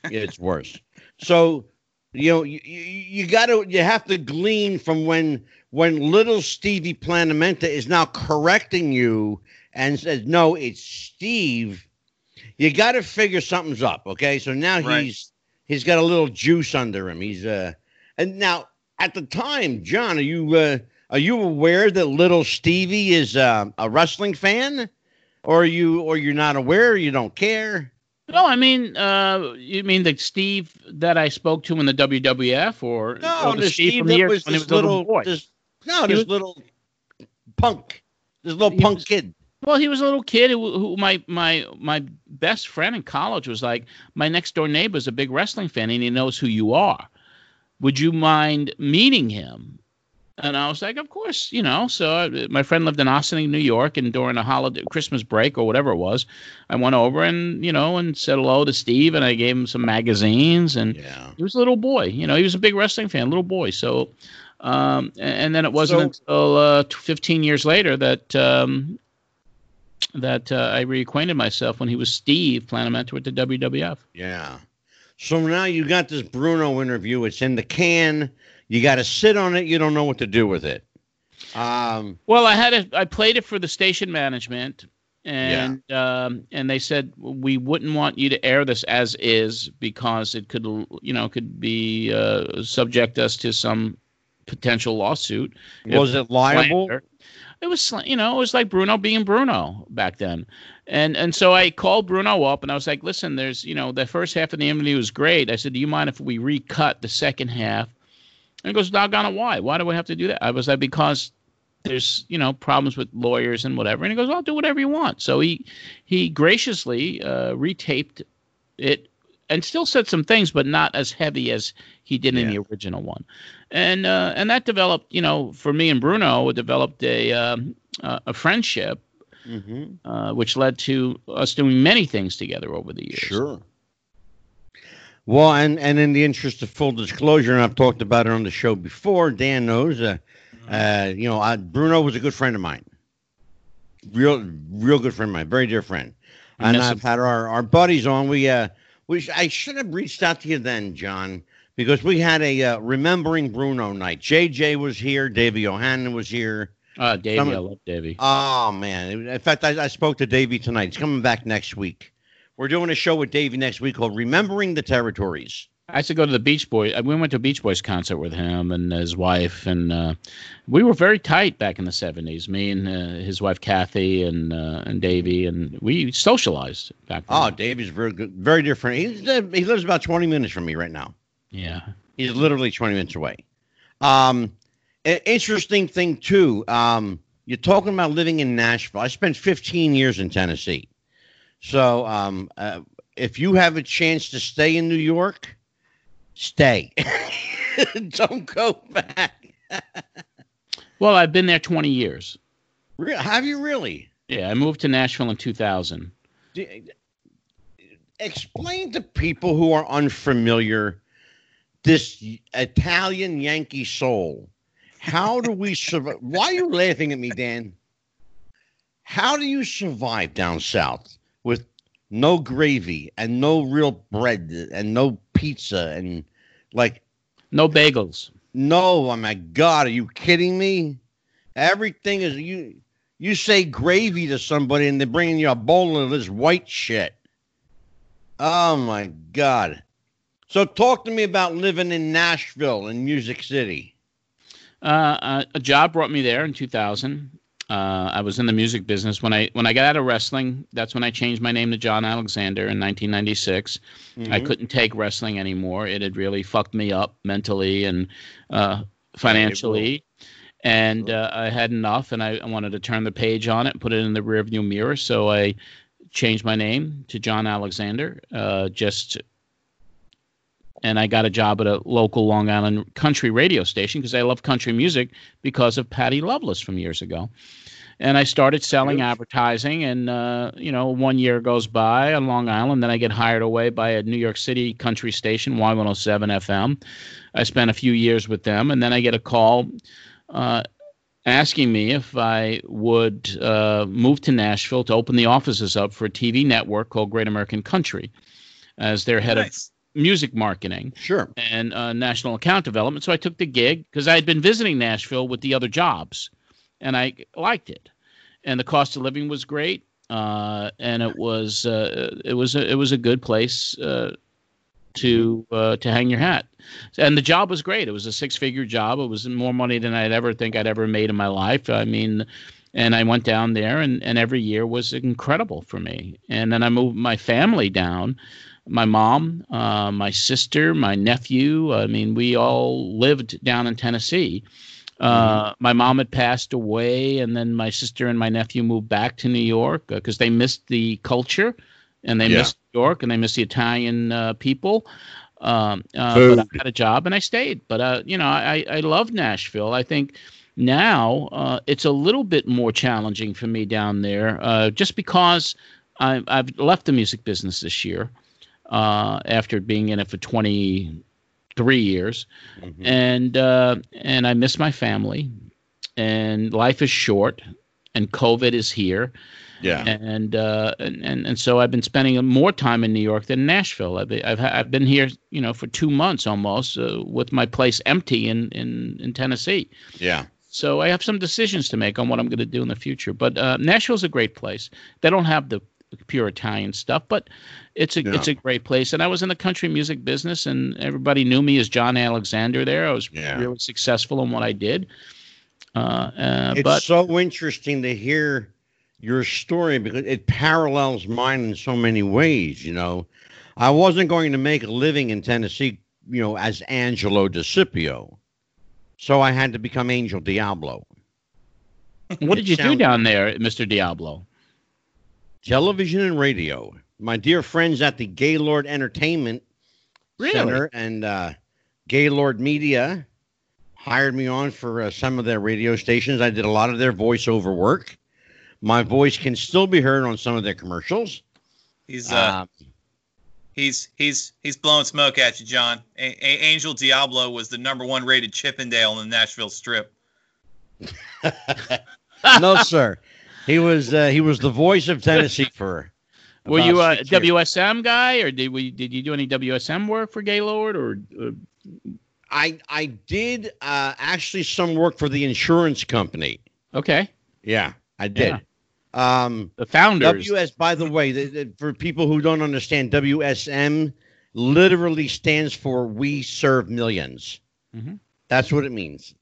It's worse. So, you know, you, you, you gotta, you have to glean from when, when little Stevie Planamento is now correcting you and says, no, it's Steve, you got to figure something's up. Okay. So now right. he's, he's got a little juice under him. He's, uh, and now at the time, John, are you, uh, are you aware that little Stevie is uh, a wrestling fan, or are you, or you're not aware, or you don't care? No, I mean, uh, you mean the Steve that I spoke to in the W W F, or, no, or the, the Steve, Steve from the year was when he was a little boy? This, No, this was, little punk, this little punk was, kid. Well, he was a little kid who, who my my my best friend in college was like, my next door neighbor's a big wrestling fan, and he knows who you are. Would you mind meeting him? And I was like, of course, you know. So I, my friend lived in Austin, New York, and during a holiday, Christmas break or whatever it was, I went over and, you know, and said hello to Steve, and I gave him some magazines, and yeah. he was a little boy. You know, he was a big wrestling fan, little boy. So. Um, and then it wasn't so, until uh, fifteen years later that um, that uh, I reacquainted myself when he was Steve Planamento with the W W F. Yeah. So now you got this Bruno interview. It's in the can. You got to sit on it. You don't know what to do with it. Um, well, I had a, I played it for the station management, and yeah. um, and they said we wouldn't want you to air this as is because it could, you know, could be uh, subject us to some potential lawsuit. Was it liable? Slander. It was, you know, it was like Bruno being Bruno back then. And and so I called Bruno up and I was like, listen, there's, you know, the first half of the interview was great. I said, do you mind if we recut the second half? And he goes, doggone it, why? Why do we have to do that? I was like, because there's, you know, problems with lawyers and whatever. And he goes, I'll do whatever you want. So he, he graciously uh, retaped it. And still said some things, but not as heavy as he did yeah. in the original one. And uh, and that developed, you know, for me and Bruno, it developed a um, uh, a friendship, mm-hmm. uh, which led to us doing many things together over the years. Sure. Well, and, and in the interest of full disclosure, and I've talked about it on the show before, Dan knows, uh, uh, you know, I, Bruno was a good friend of mine. Real, real good friend of mine. Very dear friend. And, and I've had our, our buddies on. We... Uh, Which I should have reached out to you then, John, because we had a uh, Remembering Bruno night. J J was here. Davey O'Hanlon was here. Uh, Davey, Some, I love Davey. Oh, man. In fact, I, I spoke to Davey tonight. He's coming back next week. We're doing a show with Davey next week called Remembering the Territories. I used to go to the Beach Boys. We went to a Beach Boys concert with him and his wife. And uh, we were very tight back in the seventies, me and uh, his wife, Kathy, and uh, and Davey. And we socialized back then. Oh, Davey's very good, very different. He's, uh, he lives about twenty minutes from me right now. Yeah. He's literally twenty minutes away. Um, interesting thing, too. Um, you're talking about living in Nashville. I spent fifteen years in Tennessee. So um, uh, if you have a chance to stay in New York... Stay. Don't go back. Well, I've been there twenty years. Real? Have you really? Yeah, I moved to Nashville in two thousand. D- Explain to people who are unfamiliar this Italian Yankee soul. How do we survive? Why are you laughing at me, Dan? How do you survive down south with no gravy and no real bread and no pizza and like no bagels? No, oh my God, are you kidding me? Everything is you. You say gravy to somebody and they're bringing you a bowl of this white shit. Oh my God! So talk to me about living in Nashville and Music City. Uh, a job brought me there in two thousand. Uh, I was in the music business. When I when I got out of wrestling, that's when I changed my name to John Alexander in nineteen ninety-six. Mm-hmm. I couldn't take wrestling anymore. It had really fucked me up mentally and uh, financially. And uh, I had enough, and I, I wanted to turn the page on it and put it in the rearview mirror. So I changed my name to John Alexander. Uh, just And I got a job at a local Long Island country radio station because I love country music because of Patty Loveless from years ago. And I started selling advertising, and, uh, you know, one year goes by on Long Island. Then I get hired away by a New York City country station, Y one oh seven F M. I spent a few years with them, and then I get a call uh, asking me if I would uh, move to Nashville to open the offices up for a T V network called Great American Country as their head nice. of music marketing, sure, and uh, national account development. So I took the gig because I had been visiting Nashville with the other jobs, and I liked it, and the cost of living was great, uh, and it was uh, it was a, it was a good place uh, to uh, to hang your hat, and the job was great. It was a six figure job. It was more money than I'd ever think I'd ever made in my life. I mean. And I went down there, and, and every year was incredible for me. And then I moved my family down, my mom, uh, my sister, my nephew. I mean, we all lived down in Tennessee. Uh, mm-hmm. My mom had passed away, and then my sister and my nephew moved back to New York because uh, they missed the culture, and they yeah. missed New York, and they missed the Italian uh, people. Um, uh, but I had a job, and I stayed. But, uh, you know, I, I love Nashville. I think... Now, uh, it's a little bit more challenging for me down there uh, just because I, I've left the music business this year uh, after being in it for twenty-three years. Mm-hmm. And uh, and I miss my family, and life is short, and COVID is here. Yeah. And uh, and, and, and so I've been spending more time in New York than Nashville. I've I've, I've been here, you know, for two months almost uh, with my place empty in, in, in Tennessee. Yeah. So I have some decisions to make on what I'm going to do in the future. But uh, Nashville's a great place. They don't have the pure Italian stuff, but it's a yeah. it's a great place. And I was in the country music business, and everybody knew me as John Alexander there. I was yeah. really successful in what I did. Uh, uh, it's but, so interesting to hear your story because it parallels mine in so many ways. You know, I wasn't going to make a living in Tennessee, you know, as Angelo DiCipio. So I had to become Angel Diablo. What did you do down there, Mister Diablo? Television and radio. My dear friends at the Gaylord Entertainment really? Center and uh, Gaylord Media hired me on for uh, some of their radio stations. I did a lot of their voiceover work. My voice can still be heard on some of their commercials. He's uh, uh, He's he's he's blowing smoke at you, John. A- a- Angel Diablo was the number one rated Chippendale in the Nashville Strip. No, sir. He was uh, he was the voice of Tennessee for. Were you a W S M guy, or did we did you do any W S M work for Gaylord? Or uh... I I did uh, actually some work for the insurance company. Okay. Yeah, I did. Yeah. Um, the founders. W S, by the way, the, the, for people who don't understand, W S M literally stands for We Serve Millions. Mm-hmm. That's what it means.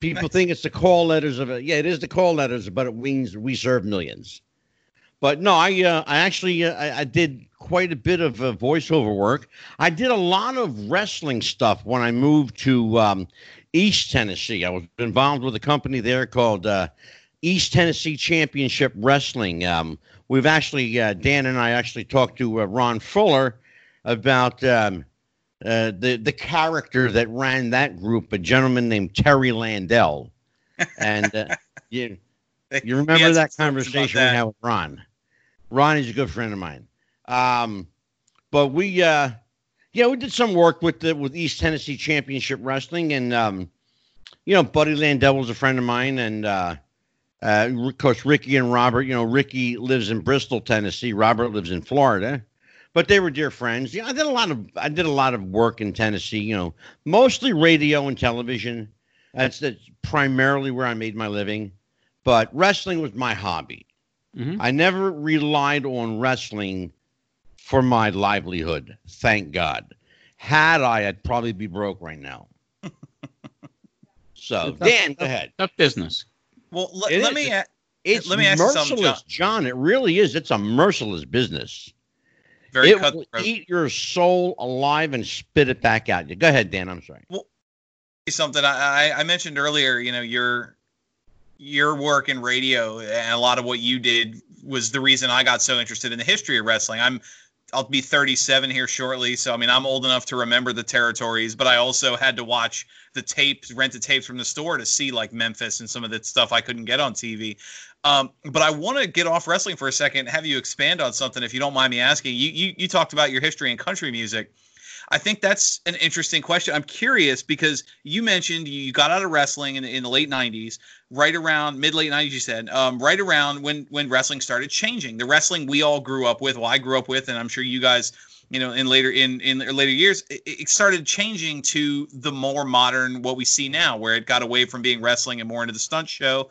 People nice. think it's the call letters of it. Yeah, it is the call letters, but it means We Serve Millions. But no, I uh, I actually uh, I, I did quite a bit of uh, voiceover work. I did a lot of wrestling stuff when I moved to um, East Tennessee. I was involved with a company there called. Uh, East Tennessee Championship Wrestling. Um, we've actually, uh, Dan and I actually talked to uh, Ron Fuller about um, uh, the the character that ran that group, a gentleman named Terry Landell. And uh, you, you remember that conversation that. we had with Ron. Ron is a good friend of mine. Um, but we, uh, yeah, we did some work with the, with East Tennessee Championship Wrestling. And, um, you know, Buddy Landell was a friend of mine. And, uh, Uh, of course, Ricky and Robert, you know, Ricky lives in Bristol, Tennessee. Robert lives in Florida, but they were dear friends. You know, I did a lot of I did a lot of work in Tennessee, you know, mostly radio and television. That's, that's primarily where I made my living. But wrestling was my hobby. Mm-hmm. I never relied on wrestling for my livelihood. Thank God. Had I, I'd probably be broke right now. So, Dan, go ahead. Tough business. Well, let, let me ask. It's let me ask merciless, you something, John. John. It really is. It's a merciless business. Very it cutthroat. Will eat your soul alive and spit it back out. Go ahead, Dan. I'm sorry. Well, something I, I mentioned earlier. You know, your your work in radio and a lot of what you did was the reason I got so interested in the history of wrestling. I'm I'll be thirty-seven here shortly, so I mean I'm old enough to remember the territories, but I also had to watch the tapes, rent the tapes from the store to see like Memphis and some of the stuff I couldn't get on T V. Um, but I want to get off wrestling for a second, have you expand on something if you don't mind me asking. You, you you talked about your history in country music. I think that's an interesting question. I'm curious because you mentioned you got out of wrestling in, in the late nineties, right around mid-late nineties, you said, um, right around when, when wrestling started changing. The wrestling we all grew up with, well, I grew up with, and I'm sure you guys, you know, in later in, in later years, it, it started changing to the more modern, what we see now, where it got away from being wrestling and more into the stunt show.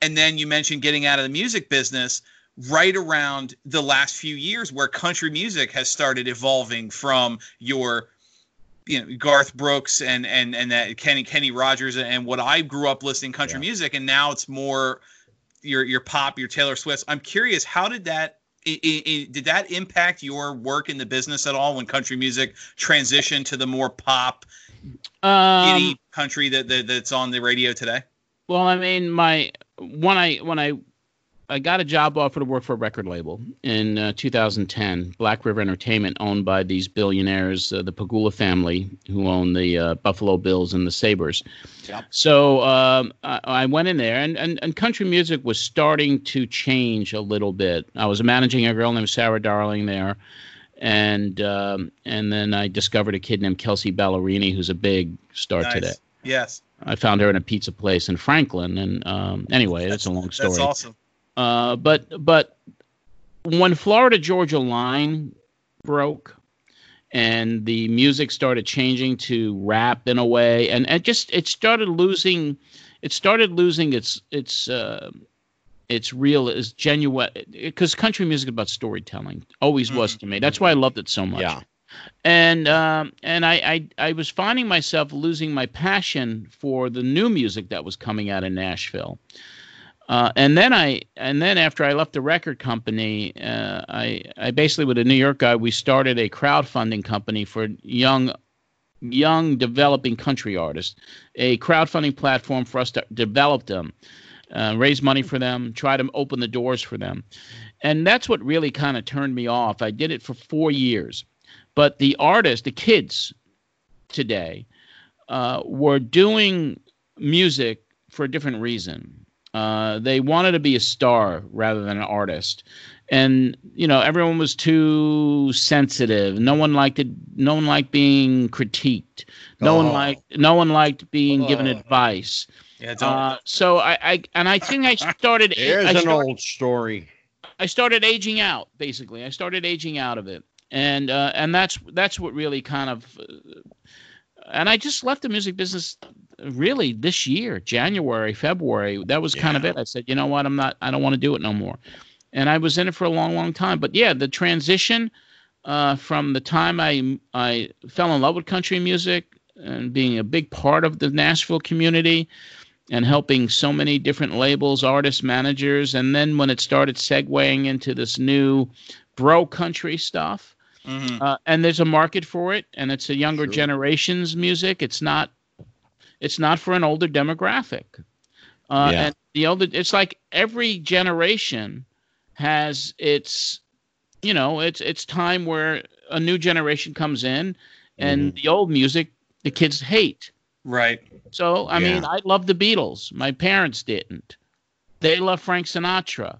And then you mentioned getting out of the music business right around the last few years where country music has started evolving from your, you know, Garth Brooks and, and, and that Kenny, Kenny Rogers and what I grew up listening country yeah. music. And now it's more your, your pop, your Taylor Swift. I'm curious, how did that, it, it, did that impact your work in the business at all when country music transitioned to the more pop um, giddy country that, that that's on the radio today? Well, I mean, my, when I, when I, I got a job offer to work for a record label in uh, two thousand ten, Black River Entertainment, owned by these billionaires, uh, the Pagula family, who own the uh, Buffalo Bills and the Sabres. Yep. So um, I, I went in there, and, and, and country music was starting to change a little bit. I was managing a girl named Sarah Darling there, and um, and then I discovered a kid named Kelsey Ballerini, who's a big star nice. today. Yes. I found her in a pizza place in Franklin, and um, anyway, that's, it's a long story. That's awesome. Uh, but but when Florida Georgia line broke and the music started changing to rap in a way, and it just it started losing it started losing its its uh, its real its genuine, because country music is about storytelling, always mm-hmm. was to me. That's why I loved it so much. Yeah. And um, and I, I I was finding myself losing my passion for the new music that was coming out of Nashville. Uh, and then I, and then after I left the record company, uh, I, I basically with a New York guy, we started a crowdfunding company for young, young developing country artists, a crowdfunding platform for us to develop them, uh, raise money for them, try to open the doors for them. And that's what really kind of turned me off. I did it for four years, but the artists, the kids today, uh, were doing music for a different reason. Uh, they wanted to be a star rather than an artist. And, you know, everyone was too sensitive. No one liked it. No one liked being critiqued. No oh. one liked, no one liked being oh. given advice. Yeah, don't. Uh, so I, I, and I think I started, There's I started, an old story. I started aging out, basically. I started aging out of it. And, uh, and that's, that's what really kind of, uh, and I just left the music business really this year, January, February. That was yeah. kind of it. I said, you know what? I'm not, I don't want to do it no more. And I was in it for a long, long time. But yeah, the transition uh, from the time I, I fell in love with country music and being a big part of the Nashville community and helping so many different labels, artists, managers. And then when it started segueing into this new bro country stuff, mm-hmm. uh, and there's a market for it, and it's a younger sure. generation's music. It's not, it's not for an older demographic. Uh, yeah. And the older, it's like every generation has its, you know, it's it's time where a new generation comes in, and mm. the old music the kids hate. Right. So I yeah. mean, I love the Beatles. My parents didn't. They love Frank Sinatra.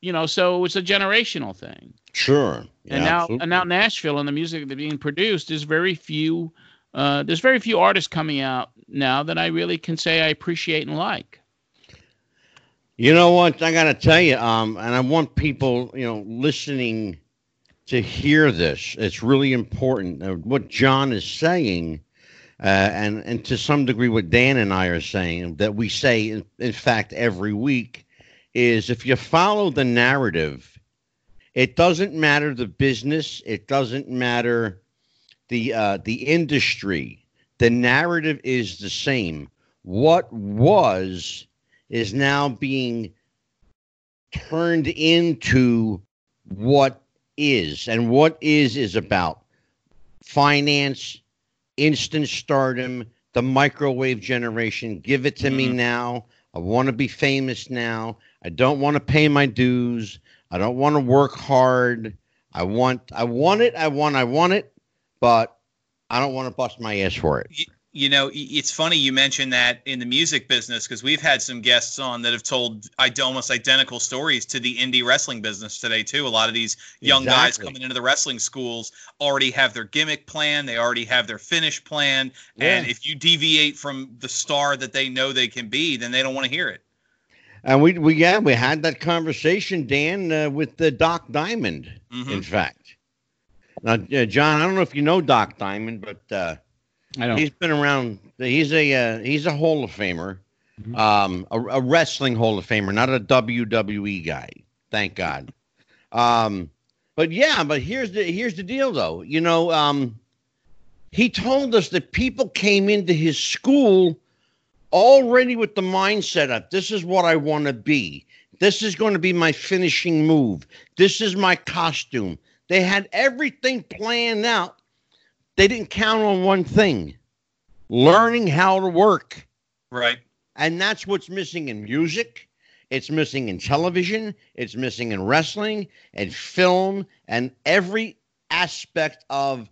You know, so it's a generational thing. Sure. Yeah, and now, absolutely. and now Nashville and the music that's being produced is very few. Uh, there's very few artists coming out now that I really can say I appreciate and like. You know what? I got to tell you, um, and I want people, you know, listening to hear this. It's really important. Uh, what John is saying, uh, and, and to some degree what Dan and I are saying, that we say, in, in fact, every week, is if you follow the narrative, it doesn't matter the business, it doesn't matter the uh, the industry, the narrative is the same. What was is now being turned into what is. And what is is about finance, instant stardom, the microwave generation. Give it to mm-hmm. me now. I want to be famous now. I don't want to pay my dues. I don't want to work hard. I want, I want it. I want, I want it, but I don't want to bust my ass for it. You, you know, it's funny you mentioned that in the music business, because we've had some guests on that have told almost identical stories to the indie wrestling business today, too. A lot of these young exactly. guys coming into the wrestling schools already have their gimmick plan. They already have their finish plan. Yeah. And if you deviate from the star that they know they can be, then they don't want to hear it. And we, we yeah, we had that conversation, Dan, uh, with the uh, Doc Diamond, mm-hmm. in fact. Now, uh, John, I don't know if you know Doc Diamond, but uh, I don't. He's been around. He's a uh, he's a Hall of Famer, mm-hmm. um, a, a wrestling Hall of Famer, not a W W E guy. Thank God. Um, but yeah, but here's the here's the deal, though. You know, um, he told us that people came into his school already with the mindset of, this is what I want to be. This is going to be my finishing move. This is my costume. They had everything planned out. They didn't count on one thing: learning how to work. Right. And that's what's missing in music. It's missing in television. It's missing in wrestling and film and every aspect of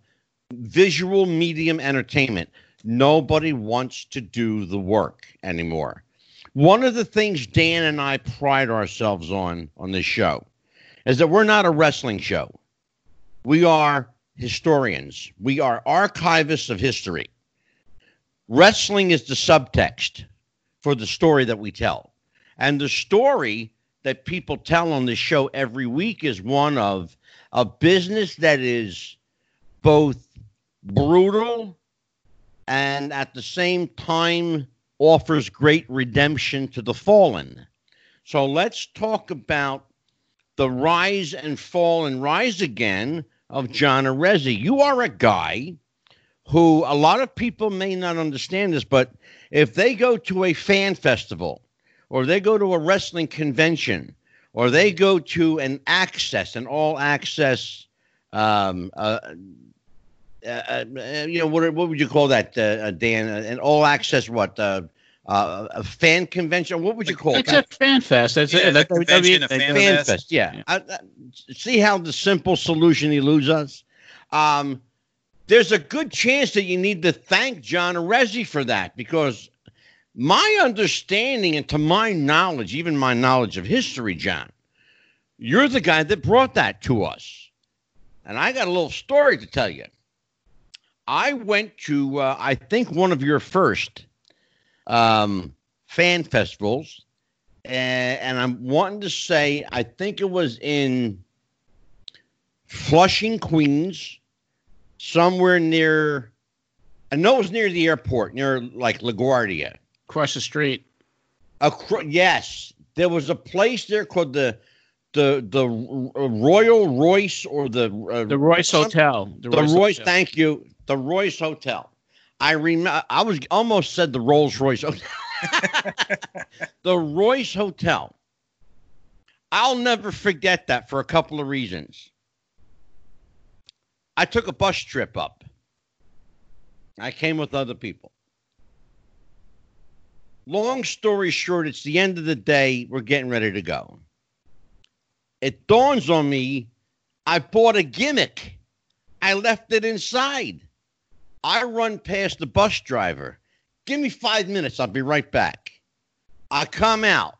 visual medium entertainment. Nobody wants to do the work anymore. One of the things Dan and I pride ourselves on on this show is that we're not a wrestling show. We are historians. We are archivists of history. Wrestling is the subtext for the story that we tell. And the story that people tell on this show every week is one of a business that is both brutal and at the same time offers great redemption to the fallen. So let's talk about the rise and fall and rise again of John Arezzi. You are a guy who, a lot of people may not understand this, but if they go to a fan festival or they go to a wrestling convention or they go to an access, an all-access um, uh Uh, uh, you know, what what would you call that, uh, Dan? An all-access, what, uh, uh, a fan convention? What would you call it's that? It's a fan fest. It's yeah, a, a convention, a fan, fan fest. fest. Yeah. yeah. I, I, see how the simple solution eludes us? Um, there's a good chance that you need to thank John Arezzi for that, because my understanding and to my knowledge, even my knowledge of history, John, you're the guy that brought that to us. And I got a little story to tell you. I went to, uh, I think, one of your first um, fan festivals, and, and I'm wanting to say, I think it was in Flushing, Queens, somewhere near, I know it was near the airport, near, like, LaGuardia. Across the street. Acro- yes. There was a place there called the... The the Royal Royce or the uh, the Royce some, Hotel. The, the Royce. Royce Hotel. Thank you. The Royce Hotel. I remember. I was almost said the Rolls Royce Hotel. The Royce Hotel. I'll never forget that for a couple of reasons. I took a bus trip up. I came with other people. Long story short, it's the end of the day. We're getting ready to go. It dawns on me, I bought a gimmick. I left it inside. I run past the bus driver. Give me five minutes. I'll be right back. I come out.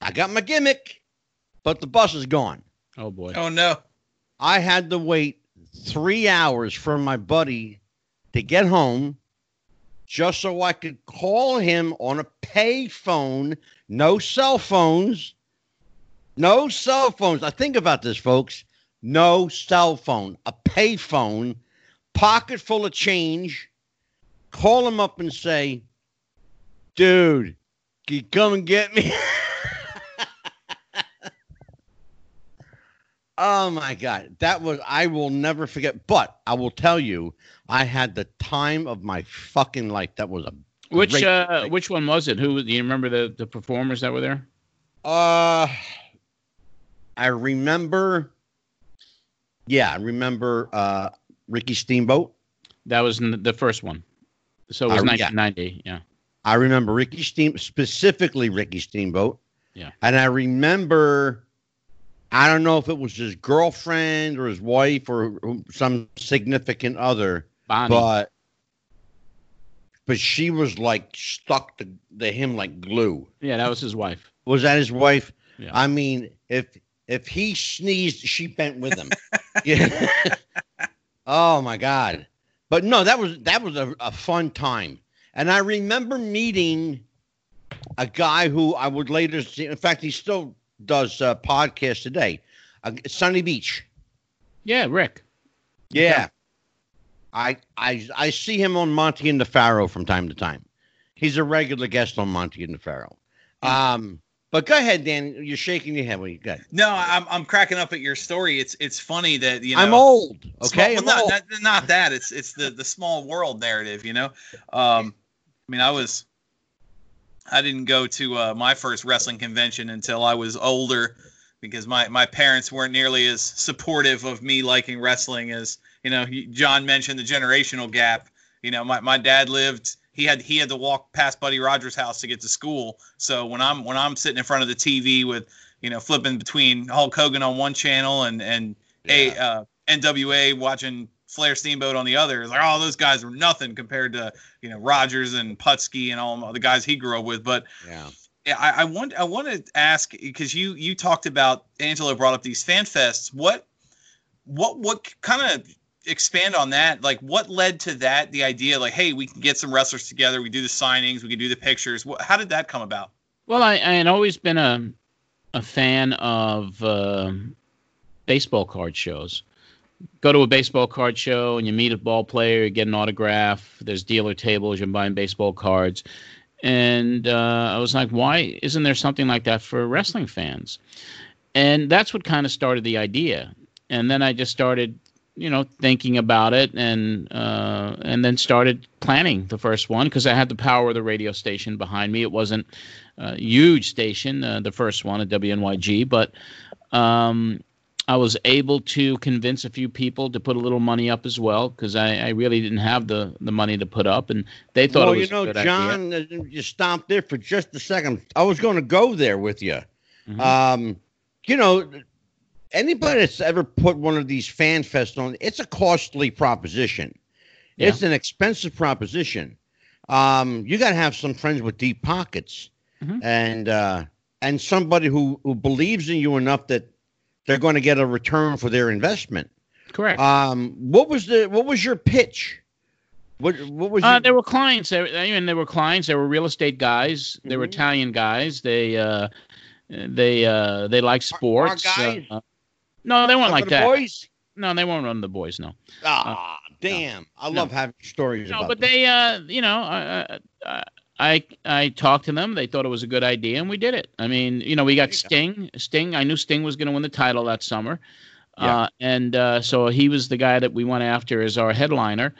I got my gimmick, but the bus is gone. Oh, boy. Oh, no. I had to wait three hours for my buddy to get home just so I could call him on a pay phone. No cell phones. No cell phones. I think about this, folks. No cell phone. A pay phone, pocket full of change. Call him up and say, dude, can you come and get me? Oh, my God. That was, I will never forget. But I will tell you, I had the time of my fucking life. That was a Which great, uh, great. Which one was it? Who do you remember the the performers that were there? Uh, I remember. Yeah, I remember uh, Ricky Steamboat. That was the first one. So it was nineteen ninety. Yeah. yeah, I remember Ricky Steam specifically Ricky Steamboat. Yeah, and I remember. I don't know if it was his girlfriend or his wife or some significant other, Bonnie. but but she was like stuck to, to him like glue. Yeah, that was his wife. Was that his wife? Yeah. I mean, if if he sneezed, she bent with him. Yeah. Oh my God! But no, that was that was a, a fun time, and I remember meeting a guy who I would later see. In fact, he's still. Does a podcast today, uh, Sunny Beach. Yeah, Rick. Yeah, yeah. I I I see him on Monty and the Pharaoh from time to time. He's a regular guest on Monty and the Pharaoh. Um, but go ahead, Dan. You're shaking your head. What you got? No, I'm I'm cracking up at your story. It's it's funny that you know I'm old. Okay, small, well, I'm not, old. Not, not that. It's it's the the small world narrative. You know, um, I mean, I was. I didn't go to uh, my first wrestling convention until I was older because my, my parents weren't nearly as supportive of me liking wrestling as, you know, he, John mentioned the generational gap. You know, my, my dad lived, he had, he had to walk past Buddy Rogers' house to get to school. So when I'm, when I'm sitting in front of the T V with, you know, flipping between Hulk Hogan on one channel and, and yeah. a, uh, N W A watching Flair Steamboat on the other, is like, oh, those guys were nothing compared to, you know, Rogers and Putski and all the guys he grew up with. But yeah, yeah I, I want I want to ask, because you you talked about, Angelo brought up these fan fests. What what what kind of expand on that? Like, what led to that? The idea, like, hey, we can get some wrestlers together. We do the signings. We can do the pictures. What, how did that come about? Well, I, I had always been a a fan of uh, baseball card shows. Go to a baseball card show and you meet a ball player, you get an autograph. There's dealer tables, you're buying baseball cards. And uh, I was like, why isn't there something like that for wrestling fans? And that's what kind of started the idea. And then I just started, you know, thinking about it and uh, and then started planning the first one because I had the power of the radio station behind me. It wasn't a huge station, uh, the first one at W N Y G, but um I was able to convince a few people to put a little money up as well because I, I really didn't have the, the money to put up, and they thought well, it was you know, a good John, idea. You stopped there for just a second. I was going to go there with you. Mm-hmm. Um, you know, anybody that's ever put one of these fan fests on, it's a costly proposition. Yeah. It's an expensive proposition. Um, you got to have some friends with deep pockets, mm-hmm. and uh, and somebody who, who believes in you enough that they're going to get a return for their investment. Correct. Um, what was the what was your pitch? What what was? Uh, your... There were clients. There, I mean, there were clients. There were real estate guys. There mm-hmm. were Italian guys. They uh, they uh, they like sports. Our, our guys? Uh, no, they weren't like that. Boys? No, they weren't on the boys. No. Ah, uh, damn! No. I love no. having stories. No, about but them. they, uh, you know, I, I, I I talked to them. They thought it was a good idea, and we did it. I mean, you know, we got Sting. Sting. I knew Sting was going to win the title that summer, yeah. uh, and uh, so he was the guy that we went after as our headliner.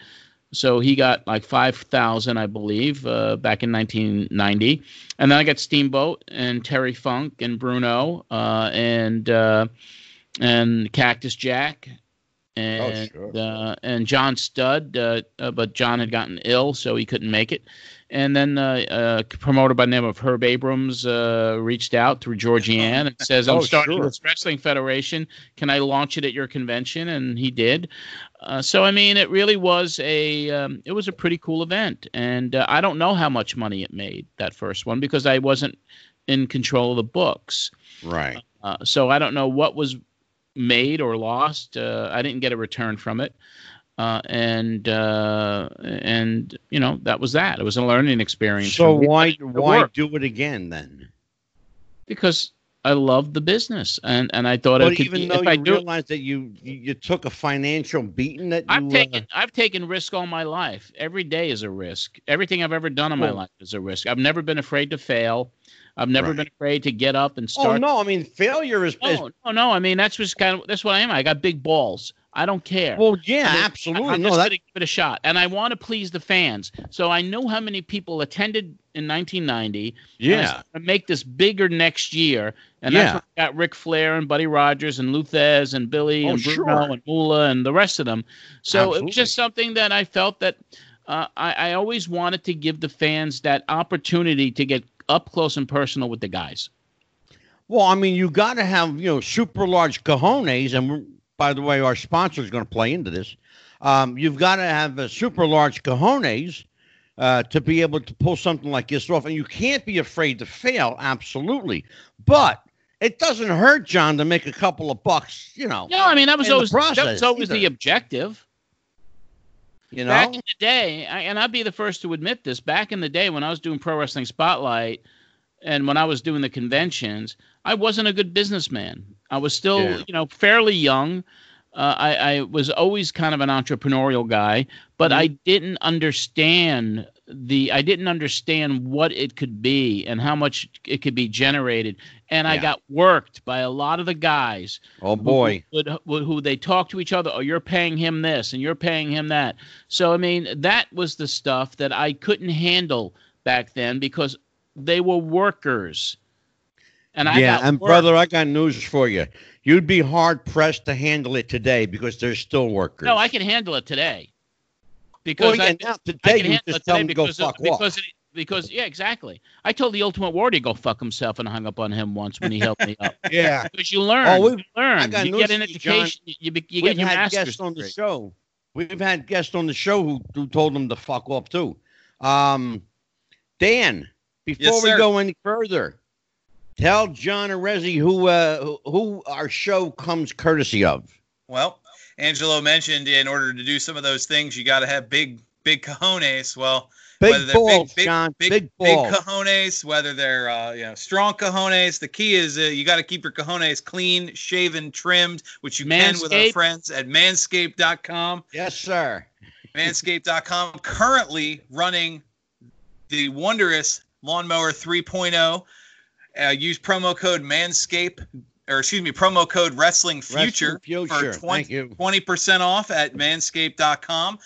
So he got like five thousand, I believe, uh, back in nineteen ninety, and then I got Steamboat and Terry Funk and Bruno uh, and uh, and Cactus Jack. And oh, sure. uh, and John Studd, uh, uh, but John had gotten ill, so he couldn't make it. And then uh, a promoter by the name of Herb Abrams uh, reached out through Georgianne and says, I'm oh, starting sure. this wrestling federation. Can I launch it at your convention? And he did. Uh, so, I mean, it really was a um, it was a pretty cool event. And uh, I don't know how much money it made, that first one, because I wasn't in control of the books. Right. Uh, so I don't know what was made or lost. Uh, I didn't get a return from it. Uh, and, uh, and you know, that was that. It was a learning experience. So why, why do it again then? Because I love the business, and, and I thought but it could even be, though if you I realized do, that you, you took a financial beating that you, I've taken, uh, I've taken risk all my life. Every day is a risk. Everything I've ever done in cool. my life is a risk. I've never been afraid to fail. I've never right. been afraid to get up and start. Oh no, I mean failure is. Oh no, no, I mean that's just kind of that's what I am. I got big balls. I don't care. Well, yeah, I mean, absolutely. I'm no, just that... going to give it a shot. And I want to please the fans. So I know how many people attended in nineteen ninety. Yeah. And make this bigger next year. And yeah. that's when I got Ric Flair and Buddy Rogers and Luthez and Billy oh, and Bruno sure. and Moolah and the rest of them. So absolutely. It was just something that I felt that uh, I, I always wanted to give the fans that opportunity to get up close and personal with the guys. Well, I mean, you got to have, you know, super large cojones, and we're, by the way, our sponsor is going to play into this. Um, you've got to have a super large cojones uh, to be able to pull something like this off, and you can't be afraid to fail, absolutely. But it doesn't hurt, John, to make a couple of bucks, you know. No, I mean, that was always the, that was always the objective. You know? Back in the day, I, and I'd be the first to admit this, back in the day when I was doing Pro Wrestling Spotlight and when I was doing the conventions, I wasn't a good businessman. I was still, yeah. you know, fairly young. Uh, I, I was always kind of an entrepreneurial guy, but mm-hmm. I didn't understand the, I didn't understand what it could be and how much it could be generated. And yeah. I got worked by a lot of the guys. Oh boy, who, who, who they talk to each other. Oh, you're paying him this and you're paying him that. So, I mean, that was the stuff that I couldn't handle back then because they were workers. And I yeah, and work. Brother, I got news for you. You'd be hard-pressed to handle it today because there's still workers. No, I can handle it today. Because well, yeah, I, now today I can you handle just it today because, go fuck of, because, it, because, yeah, exactly. I told the Ultimate Warrior to go fuck himself and hung up on him once when he helped me up. Yeah. Because you learn. Oh, you learn. I got you get an education. You, you, you get your master's guests on the show. We've had guests on the show who, who told them to fuck off, too. Um, Dan, before yes, we sir. go any further... Tell John Arezzi who uh, who our show comes courtesy of. Well, Angelo mentioned in order to do some of those things, you got to have big, big cojones. Well, big balls, big, John, big, big, big balls. Big cojones, whether they're uh, you know strong cojones. The key is uh, you got to keep your cojones clean, shaven, trimmed, which you Manscaped. Can with our friends at manscaped dot com. Yes, sir. manscaped dot com currently running the wondrous Lawnmower three point oh. Uh, use promo code Manscaped, or excuse me, promo code Wrestling Future, Wrestling Future. for twenty percent off at manscaped dot com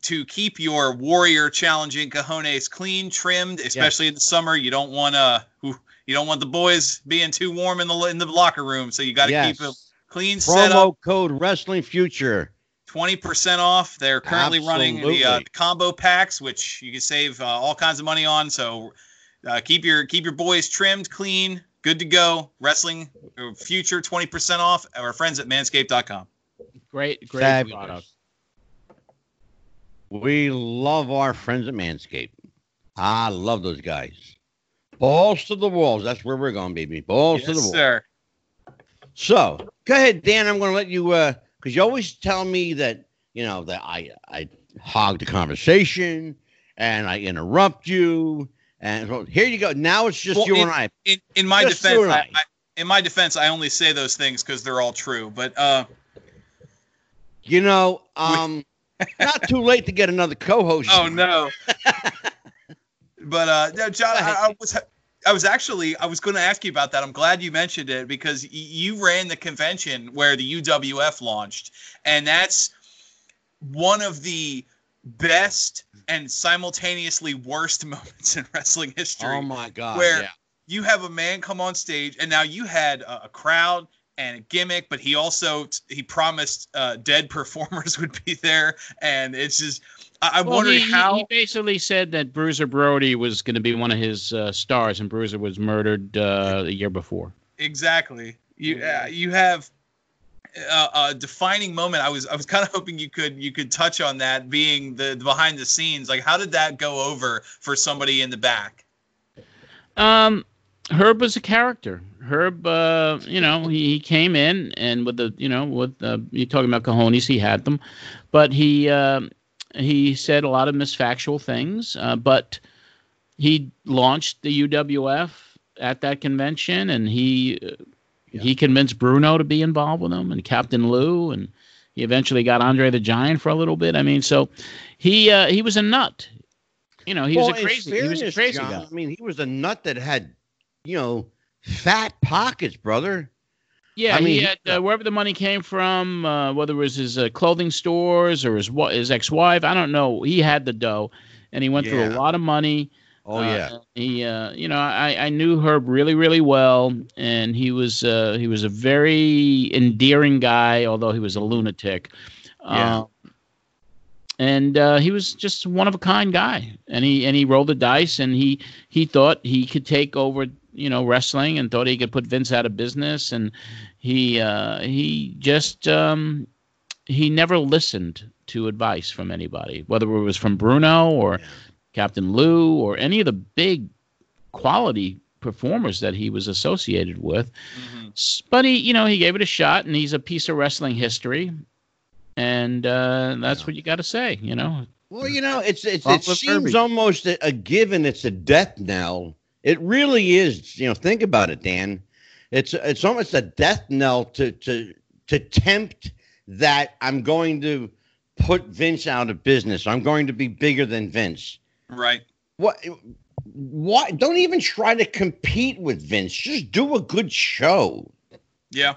to keep your warrior challenging cojones clean, trimmed, especially yes. in the summer. You don't want to, you don't want the boys being too warm in the in the locker room, so you got to yes. keep it clean. Promo set up. Code Wrestling Future. twenty percent off. They're currently Absolutely. running the, uh, the combo packs, which you can save uh, all kinds of money on. So. Uh, keep your keep your boys trimmed, clean, good to go. Wrestling Future, twenty percent off. Our friends at manscaped dot com. Great, great Fabulous. Product. We love our friends at Manscaped. I love those guys. Balls to the walls. That's where we're going, baby. Balls yes, to the walls. Yes, sir. So, go ahead, Dan. I'm going to let you, because uh, you always tell me that, you know, that I, I hog the conversation and I interrupt you. And well, here you go. Now it's just well, you in, and I. In, in my just defense, I, I, in my defense, I only say those things because they're all true. But uh, you know, um, not too late to get another co-host. Oh no! But uh, no, John, I, I was, I was actually, I was going to ask you about that. I'm glad you mentioned it because y- you ran the convention where the U W F launched, and that's one of the best and simultaneously worst moments in wrestling history. Oh my God. Where yeah. you have a man come on stage and now you had a, a crowd and a gimmick, but he also, he promised uh dead performers would be there. And it's just, I, I well, wondered he, how he basically said that Bruiser Brody was going to be one of his uh, stars and Bruiser was murdered uh, the year before. Exactly. You, uh, you have, Uh, a defining moment. I was I was kind of hoping you could you could touch on that being the, the behind the scenes. Like, how did that go over for somebody in the back? Um, Herb was a character. Herb, uh, you know, he, he came in and with the you know with the, you're talking about cojones, he had them, but he uh, he said a lot of misfactual things. Uh, but he launched the U W F at that convention, and he. Uh, Yeah. He convinced Bruno to be involved with him and Captain Lou, and he eventually got Andre the Giant for a little bit. I mean, so he uh, he was a nut. You know, he well, was a crazy, fairness, he was a crazy John, guy. I mean, he was a nut that had, you know, fat pockets, brother. Yeah, I mean, he had uh, wherever the money came from, uh, whether it was his uh, clothing stores or his wa- his ex-wife, I don't know. He had the dough, and he went yeah. through a lot of money. Oh uh, yeah, he uh, you know, I, I knew Herb really really well, and he was uh, he was a very endearing guy, although he was a lunatic. Yeah. Uh, and uh, he was just one of a kind guy, and he and he rolled the dice, and he he thought he could take over. You know, wrestling, and thought he could put Vince out of business. And he, uh, he just, um, he never listened to advice from anybody, whether it was from Bruno or yeah. Captain Lou or any of the big quality performers that he was associated with. Mm-hmm. But he, you know, he gave it a shot, and he's a piece of wrestling history. And, uh, that's yeah. what you got to say, you know? Well, you know, it's, it's it seems Kirby. almost a given. It's a death knell. It really is, you know. Think about it, Dan. It's it's almost a death knell to to to tempt that I'm going to put Vince out of business. I'm going to be bigger than Vince. Right. What? What? Don't even try to compete with Vince. Just do a good show. Yeah.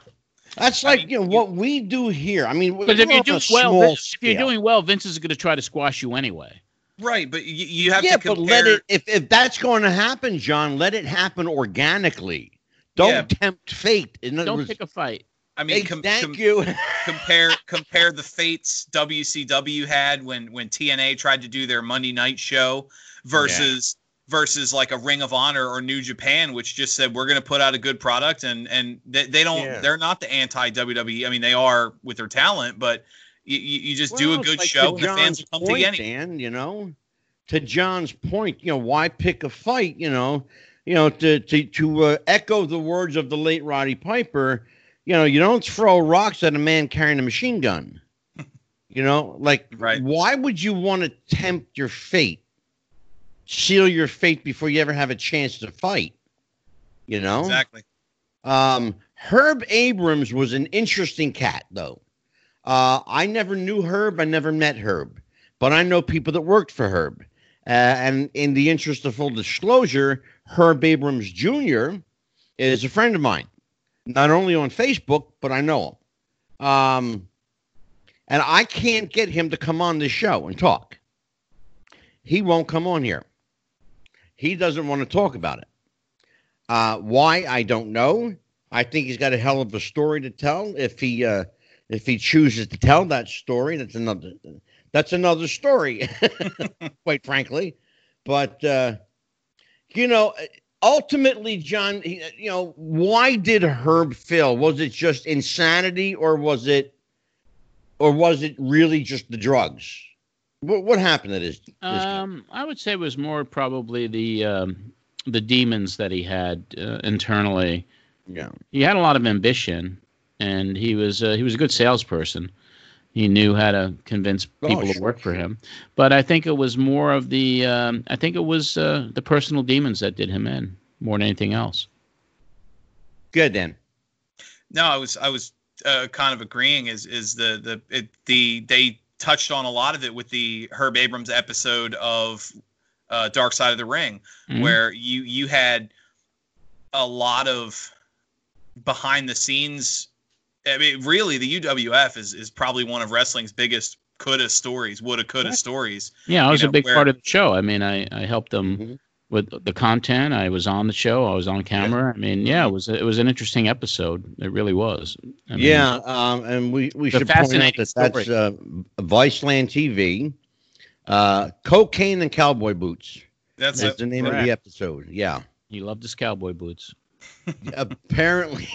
That's like I mean, you know you, what we do here. I mean, but if you do well, Vince, if you're doing well, Vince is going to try to squash you anyway. Right, but you, you have yeah, to compare. Yeah, but let it, if, if that's going to happen, John, let it happen organically. Don't yeah. tempt fate. In Don't words, pick a fight. I mean, hey, com- thank com- you. compare compare the fates W C W had when, when T N A tried to do their Monday night show versus yeah. versus like a Ring of Honor or New Japan, which just said we're going to put out a good product, and and they, they don't yeah. they're not the anti W W E. I mean, they are with their talent, but. You, you just well, do a good like show, and the fans will come to you. Dan, you know, to John's point, you know, why pick a fight? You know, you know, to to to uh, echo the words of the late Roddy Piper, you know, you don't throw rocks at a man carrying a machine gun. You know, like, right. why would you want to tempt your fate, seal your fate before you ever have a chance to fight? You know, exactly. Um, Herb Abrams was an interesting cat, though. Uh, I never knew Herb. I never met Herb, but I know people that worked for Herb. Uh, and in the interest of full disclosure, Herb Abrams Junior is a friend of mine, not only on Facebook, but I know him. Um, and I can't get him to come on this show and talk. He won't come on here. He doesn't want to talk about it. Uh, why? I don't know. I think he's got a hell of a story to tell. If he, uh, If he chooses to tell that story, that's another that's another story, quite frankly. But, uh, you know, ultimately, John, you know, why did Herb fail? Was it just insanity, or was it or was it really just the drugs? What, what happened to this? this um, I would say it was more probably the um, the demons that he had uh, internally. Yeah, he had a lot of ambition. And he was uh, he was a good salesperson. He knew how to convince people oh, sure. to work for him. But I think it was more of the um, I think it was uh, the personal demons that did him in more than anything else. Good, then. No, I was I was uh, kind of agreeing. Is is the the it, the they touched on a lot of it with the Herb Abrams episode of uh, Dark Side of the Ring, mm-hmm. where you you had a lot of behind the scenes. I mean, really, the U W F is, is probably one of wrestling's biggest coulda stories, woulda coulda stories. Yeah, I was you know, a big where, part of the show. I mean, I, I helped them mm-hmm. with the content. I was on the show. I was on camera. I mean, yeah, it was it was an interesting episode. It really was. I mean, yeah, um, and we, we should point out that story. that's uh, Viceland T V, uh, Cocaine and Cowboy Boots. That's, that's it, the name correct. of the episode, yeah. He loved his cowboy boots. Apparently.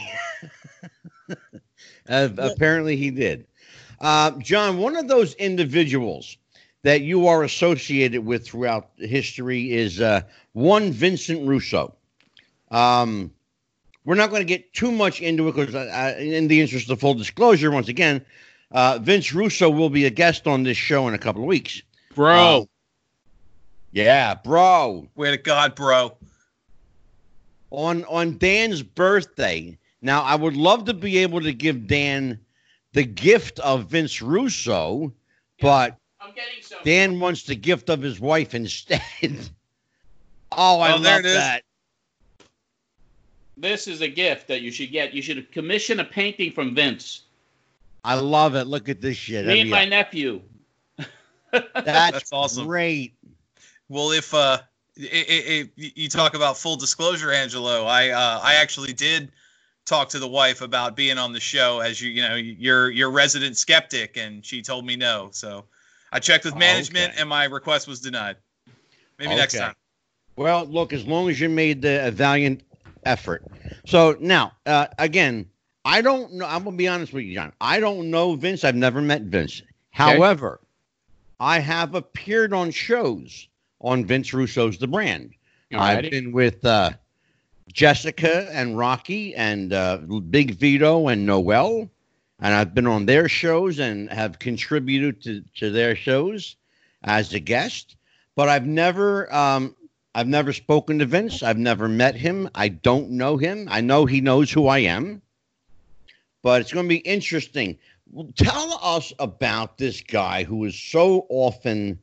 Uh, apparently he did. Uh, John, one of those individuals that you are associated with throughout history is uh, one Vincent Russo. Um, we're not going to get too much into it because uh, in the interest of full disclosure, once again, uh, Vince Russo will be a guest on this show in a couple of weeks. Bro. Uh, yeah, bro. Way to God, bro. On, on Dan's birthday... Now, I would love to be able to give Dan the gift of Vince Russo, but I'm getting so. Dan wants the gift of his wife instead. oh, I oh, love there it is. that. This is a gift that you should get. You should commission a painting from Vince. I love it. Look at this shit. Me and my nephew. That's, That's awesome. Great. Well, if uh, it, it, it, you talk about full disclosure, Angelo, I uh, I actually did talk to the wife about being on the show as you you know your your resident skeptic, and she told me no. So I checked with management, okay. and my request was denied. Maybe okay. next time. Well, look, as long as you made the a valiant effort. So now, uh, again, I don't know. I'm gonna be honest with you, John. I don't know Vince. I've never met Vince. Okay. However, I have appeared on shows on Vince Russo's The Brand. Alrighty. I've been with uh, Jessica and Rocky and uh, Big Vito and Noel, and I've been on their shows and have contributed to, to their shows as a guest. But I've never, um, I've never spoken to Vince. I've never met him. I don't know him. I know he knows who I am, but it's going to be interesting. Well, tell us about this guy who is so often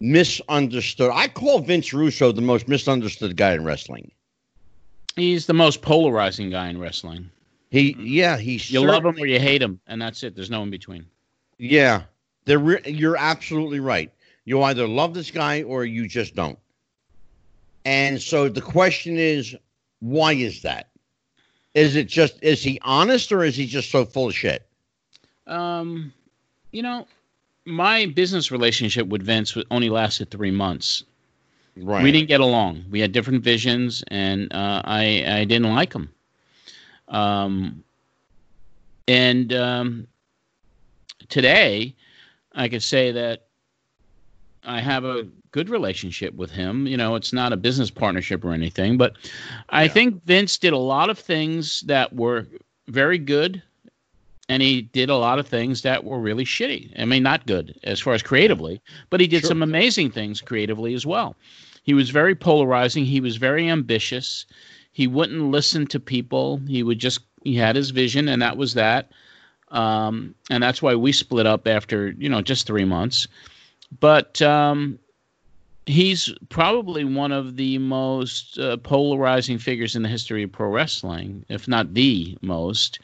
misunderstood. I call Vince Russo the most misunderstood guy in wrestling. He's the most polarizing guy in wrestling. He, yeah, he. You love him or you hate him, and that's it. There's no in between. Yeah, there. Re- you're absolutely right. You either love this guy or you just don't. And so the question is, why is that? Is it just, is he honest or is he just so full of shit? Um, you know, my business relationship with Vince only lasted three months. Right. We didn't get along. We had different visions, and uh, I, I didn't like him. Um, and um, today, I could say that I have a good relationship with him. You know, it's not a business partnership or anything, but I yeah. think Vince did a lot of things that were very good, and he did a lot of things that were really shitty. I mean, not good as far as creatively, but he did sure. some amazing things creatively as well. He was very polarizing. He was very ambitious. He wouldn't listen to people. He would just, he had his vision, and that was that. Um, and that's why we split up after, you know, just three months. But um, he's probably one of the most uh, polarizing figures in the history of pro wrestling, if not the most.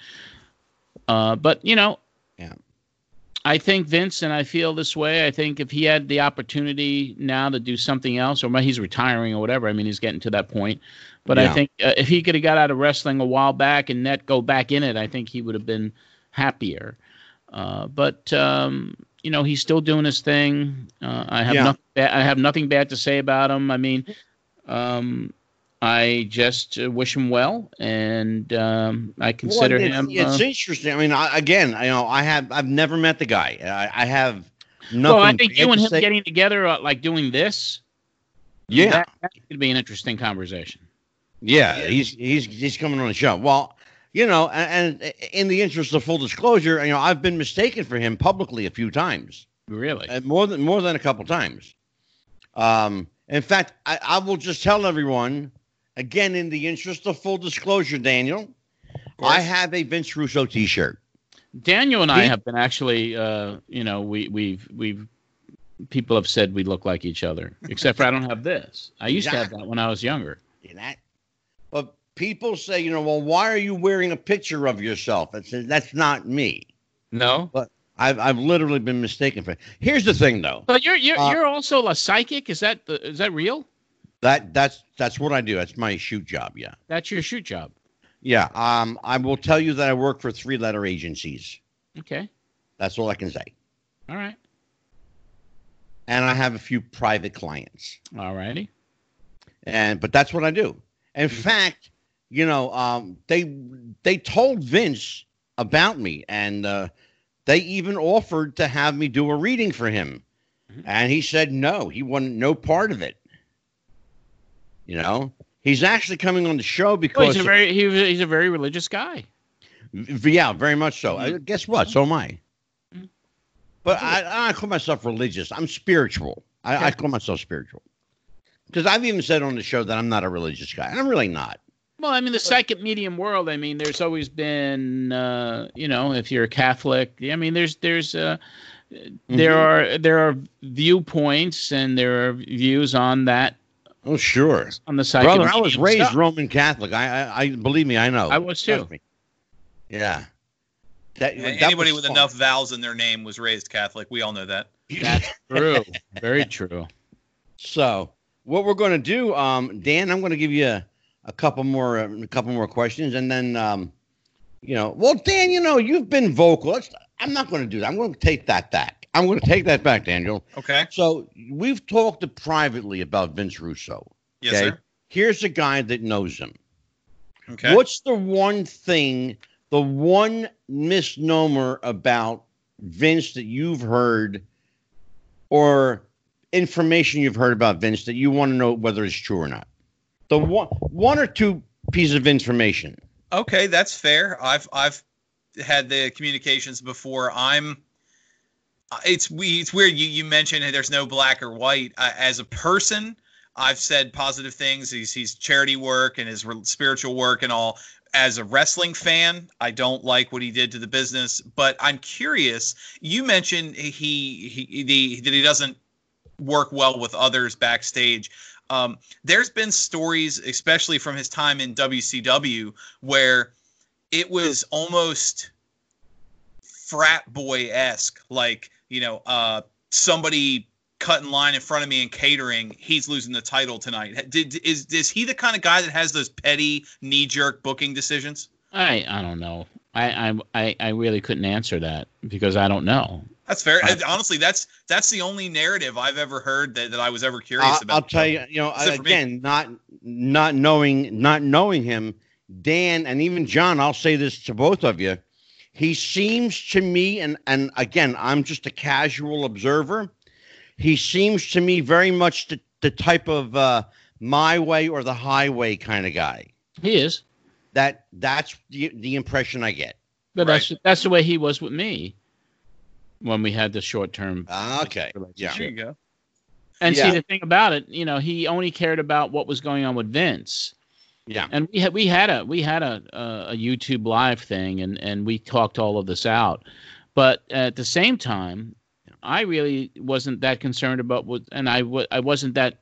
Uh, but, you know, yeah. I think Vince, and I feel this way, I think if he had the opportunity now to do something else, or he's retiring or whatever, I mean, he's getting to that point. But yeah. I think uh, if he could have got out of wrestling a while back and net go back in it, I think he would have been happier. Uh, but... Um, You know, he's still doing his thing. Uh, I have yeah. nothing ba- I have nothing bad to say about him. I mean, um, I just uh, wish him well, and um, I consider well, it's, him. It's uh, interesting. I mean, I, again, I, you know, I have I've never met the guy. I, I have nothing. Well, I think you and him say. getting together, uh, like doing this, yeah, that, that could be an interesting conversation. Yeah, he's he's he's coming on the show. Well. You know, and, and in the interest of full disclosure, you know, I've been mistaken for him publicly a few times. Really? Uh, more than more than a couple times. Um, in fact, I, I will just tell everyone, again, in the interest of full disclosure, Daniel, I have a Vince Russo T-shirt. Daniel and I have been actually, uh, you know, we we've we've people have said we look like each other, except for I don't have this. I used exactly. to have that when I was younger. See that? Well. People say, you know, well, why are you wearing a picture of yourself? That's, that's not me. No. But I've, I've literally been mistaken for it. Here's the thing, though. But you're you're, uh, you're also a psychic? Is that the, is that real? That that's that's what I do. That's my shoot job, yeah. That's your shoot job? Yeah. Um, I will tell you that I work for three-letter agencies. Okay. That's all I can say. All right. And I have a few private clients. All righty. And, but that's what I do. In fact... You know, um, they they told Vince about me, and uh, they even offered to have me do a reading for him. Mm-hmm. And he said no. He wanted no part of it. You know, he's actually coming on the show because... Oh, he's, a very, he, he's a very religious guy. Yeah, very much so. Mm-hmm. Uh, guess what? So am I. Mm-hmm. But I, I don't call myself religious. I'm spiritual. I, okay. I call myself spiritual. Because I've even said on the show that I'm not a religious guy. I'm really not. Well, I mean, the psychic medium world, I mean, there's always been, uh, you know, if you're a Catholic, I mean, there's there's uh, mm-hmm. there are there are viewpoints and there are views on that Oh, sure. On the side. Brother, I was raised stuff. Roman Catholic. I, I, I believe me, I know. I was too. Yeah. That, yeah, that anybody with fun. enough vowels in their name was raised Catholic. We all know that. That's true. Very true. So what we're going to do, um, Dan, I'm going to give you a, a couple more, a couple more questions, and then, um, you know, well, Dan, you know, you've been vocal. Let's, I'm not going to do that. I'm going to take that back. I'm going to take that back, Daniel. Okay. So we've talked privately about Vince Russo. Yes, okay? Sir. Here's a guy that knows him. Okay. What's the one thing, the one misnomer about Vince that you've heard, or information you've heard about Vince that you want to know whether it's true or not? The one, one or two pieces of information. Okay, that's fair. I've I've had the communications before. I'm. It's we. It's weird. You you mentioned hey, there's no black or white. I, as a person, I've said positive things. He's he's charity work and his re- spiritual work and all. As a wrestling fan, I don't like what he did to the business. But I'm curious. You mentioned he he the that he doesn't work well with others backstage. Um, there's been stories, especially from his time in W C W, where it was almost frat boy-esque, like, you know, uh, somebody cut in line in front of me in catering, he's losing the title tonight. Did, is, is he the kind of guy that has those petty, knee-jerk booking decisions? I, I don't know. I, I, I really couldn't answer that because I don't know. That's fair. I, Honestly, that's that's the only narrative I've ever heard that, that I was ever curious I'll, about. I'll tell you, you know, again, me. not not knowing not knowing him, Dan, and even John, I'll say this to both of you. He seems to me, and, and again, I'm just a casual observer. He seems to me very much the, the type of uh, my way or the highway kind of guy. He is. That That's the, the impression I get. But right. that's, that's the way he was with me. When we had the short-term ah, okay, yeah, there you go. And yeah. see the thing about it, you know, he only cared about what was going on with Vince. Yeah, and we had we had a we had a a YouTube live thing, and and we talked all of this out. But at the same time, I really wasn't that concerned about what, and I w- I wasn't that.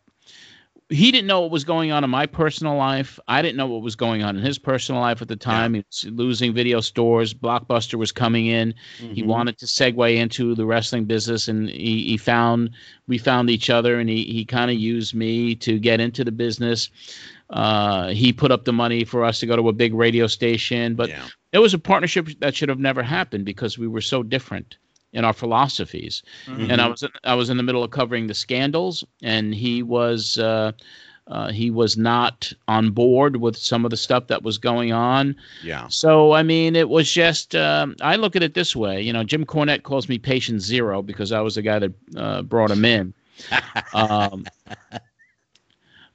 He didn't know what was going on in my personal life. I didn't know what was going on in his personal life at the time. Yeah. He was losing video stores. Blockbuster was coming in. Mm-hmm. He wanted to segue into the wrestling business, and he, he found we found each other, and he, he kind of used me to get into the business. Uh, he put up the money for us to go to a big radio station. But yeah. it was a partnership that should have never happened because we were so different in our philosophies. Mm-hmm. And I was I was in the middle of covering the scandals, and he was uh, uh, he was not on board with some of the stuff that was going on. Yeah. So, I mean, it was just, um, I look at it this way. You know, Jim Cornette calls me patient zero because I was the guy that uh, brought him in. um,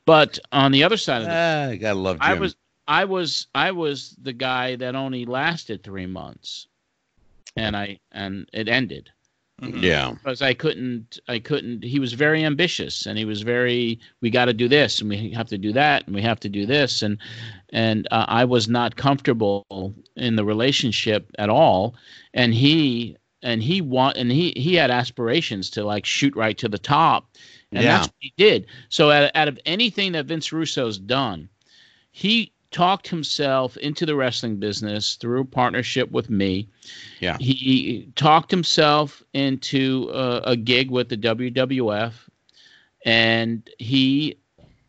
but on the other side of the uh, you gotta love Jim. I was I was I was the guy that only lasted three months. And I and it ended. Yeah, because I couldn't. I couldn't. He was very ambitious, and he was very. We got to do this, and we have to do that, and we have to do this, and and uh, I was not comfortable in the relationship at all. And he and he want and he he had aspirations to like shoot right to the top, and yeah. that's what he did. So out, out of anything that Vince Russo's done, he talked himself into the wrestling business through partnership with me. Yeah, he talked himself into a, a gig with the W W F, and he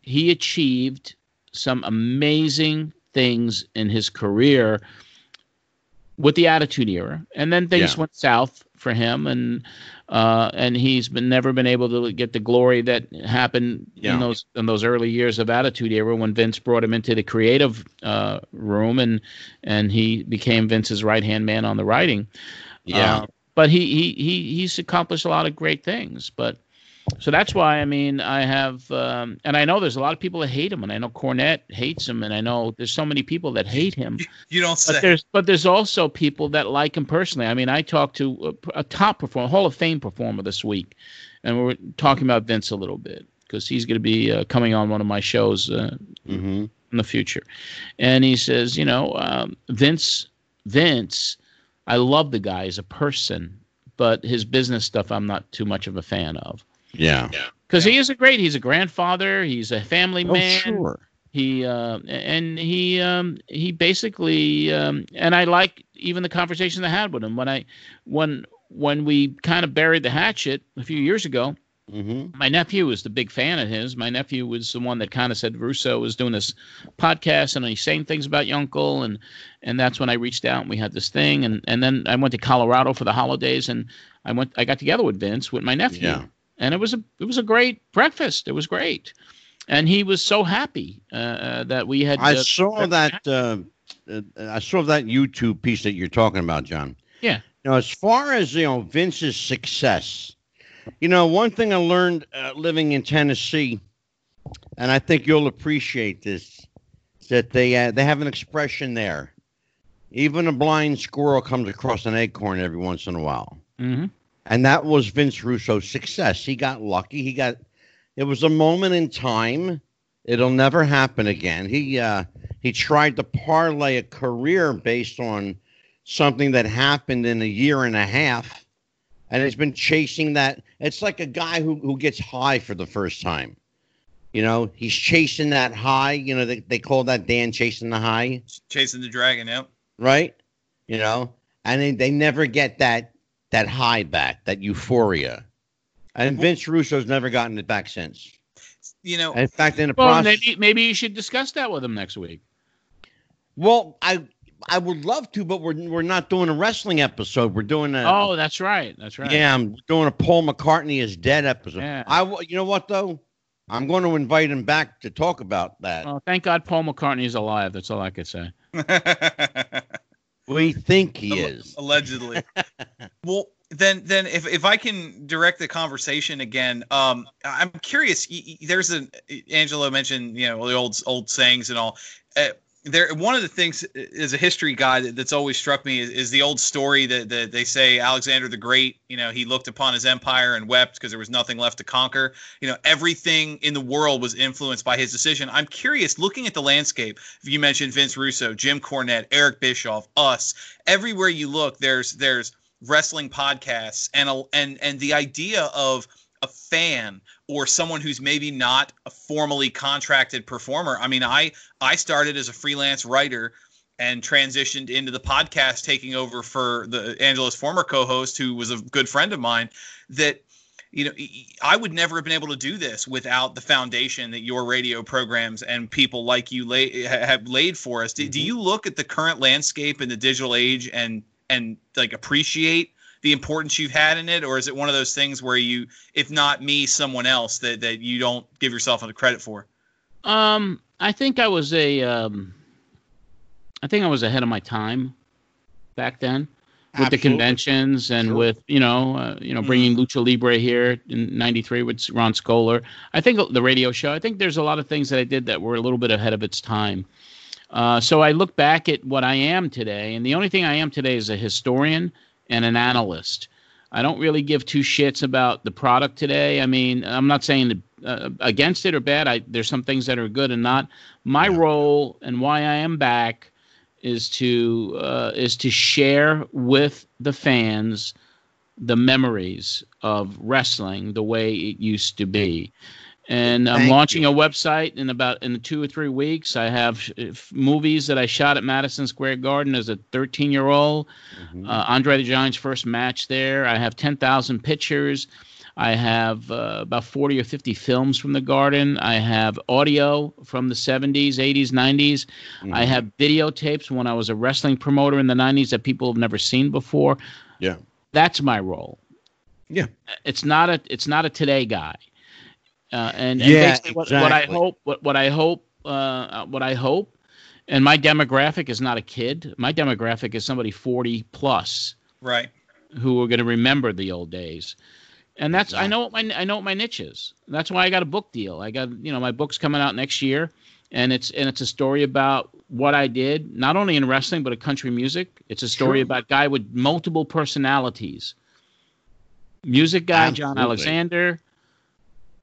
he achieved some amazing things in his career with the Attitude Era, and then things yeah. went south for him, and uh, and he's been never been able to get the glory that happened yeah. in those in those early years of Attitude Era when Vince brought him into the creative uh, room, and and he became Vince's right hand man on the writing. Yeah, uh, but he, he he he's accomplished a lot of great things. But so that's why I mean I have um, and I know there's a lot of people that hate him, and I know Cornette hates him, and I know there's so many people that hate him. You, you don't say. But there's but there's also people that like him personally. I mean, I talked to a, a top performer, Hall of Fame performer this week, and we were talking about Vince a little bit because he's going to be uh, coming on one of my shows uh, mm-hmm. in the future, and he says, you know, um, Vince Vince, I love the guy as a person, but his business stuff I'm not too much of a fan of. Yeah. yeah. Because yeah. he is a great. He's a grandfather. He's a family oh, man. Sure. He uh, and he um, he basically um, and I like even the conversations I had with him when I when when we kind of buried the hatchet a few years ago. Mm-hmm. My nephew was the big fan of his. My nephew was the one that kind of said Russo was doing this podcast and he's saying things about your uncle. And, and that's when I reached out and we had this thing. And, and then I went to Colorado for the holidays and I went, I got together with Vince, with my nephew. Yeah. And it was a, it was a great breakfast. It was great. And he was so happy uh, that we had. I uh, saw that. Uh, I saw that YouTube piece that you're talking about, John. Yeah. Now, as far as, you know, Vince's success, you know, one thing I learned uh, living in Tennessee, and I think you'll appreciate this, is that they uh, they have an expression there. Even a blind squirrel comes across an acorn every once in a while. Mm-hmm. And that was Vince Russo's success. He got lucky. He got it was a moment in time. It'll never happen again. He uh, he tried to parlay a career based on something that happened in a year and a half. And it's been chasing that. It's like a guy who, who gets high for the first time. You know, he's chasing that high. You know, they, they call that Dan chasing the high. Chasing the dragon, yeah. Right? You know, and they, they never get that that high back, that euphoria. And Vince Russo's never gotten it back since. You know, and in fact, in the well, process. Maybe, maybe you should discuss that with him next week. Well, I. I would love to, but we're we're not doing a wrestling episode. We're doing a oh, that's right, that's right. Yeah, I'm doing a Paul McCartney is dead episode. Yeah. I you know what though, I'm going to invite him back to talk about that. Oh, thank God Paul McCartney is alive. That's all I could say. We think he Alleg- is allegedly. Well, then then if if I can direct the conversation again, um, I'm curious. There's an Angelo mentioned you know the old old sayings and all. Uh, There, one of the things as a history guy that, that's always struck me is, is the old story that, that they say Alexander the Great, you know, he looked upon his empire and wept because there was nothing left to conquer. You know, everything in the world was influenced by his decision. I'm curious, looking at the landscape, if you mentioned Vince Russo, Jim Cornette, Eric Bischoff, us, everywhere you look, there's there's wrestling podcasts and a, and and the idea of a fan or someone who's maybe not a formally contracted performer. I mean, I, I started as a freelance writer and transitioned into the podcast, taking over for the Angelo's former co-host, who was a good friend of mine, that, you know, I would never have been able to do this without the foundation that your radio programs and people like you lay, have laid for us. Do, do you look at the current landscape in the digital age and, and like appreciate the importance you've had in it, or is it one of those things where you, if not me, someone else that, that you don't give yourself the credit for? Um, I think I was a, um, I think I was ahead of my time back then with Absolutely. the conventions and sure. with, you know, uh, you know, bringing mm-hmm. Lucha Libre here in ninety-three with Ron Scholar. I think the radio show, I think there's a lot of things that I did that were a little bit ahead of its time. Uh, so I look back at what I am today, and the only thing I am today is a historian and an analyst. I don't really give two shits about the product today. I mean, I'm not saying uh, against it or bad. I, there's some things that are good and not. My yeah. role and why I am back is to uh, is to share with the fans the memories of wrestling the way it used to be. And I'm Thank launching you. a website in about in two or three weeks. I have f- movies that I shot at Madison Square Garden as a thirteen-year-old. Mm-hmm. Uh, Andre the Giant's first match there. I have ten thousand pictures. I have uh, about forty or fifty films from the Garden. I have audio from the seventies, eighties, nineties. Mm-hmm. I have videotapes when I was a wrestling promoter in the nineties that people have never seen before. Yeah, that's my role. Yeah, it's not a it's not a today guy. Uh, and and yeah, basically what, exactly. what I hope, what, what I hope, uh, what I hope, and my demographic is not a kid. My demographic is somebody forty plus, right? Who are going to remember the old days, and that's exactly. I know what my I know what my niche is. That's why I got a book deal. I got you know my book's coming out next year, and it's and it's a story about what I did, not only in wrestling but in country music. It's a story sure. about a guy with multiple personalities, music guy Absolutely. John Alexander.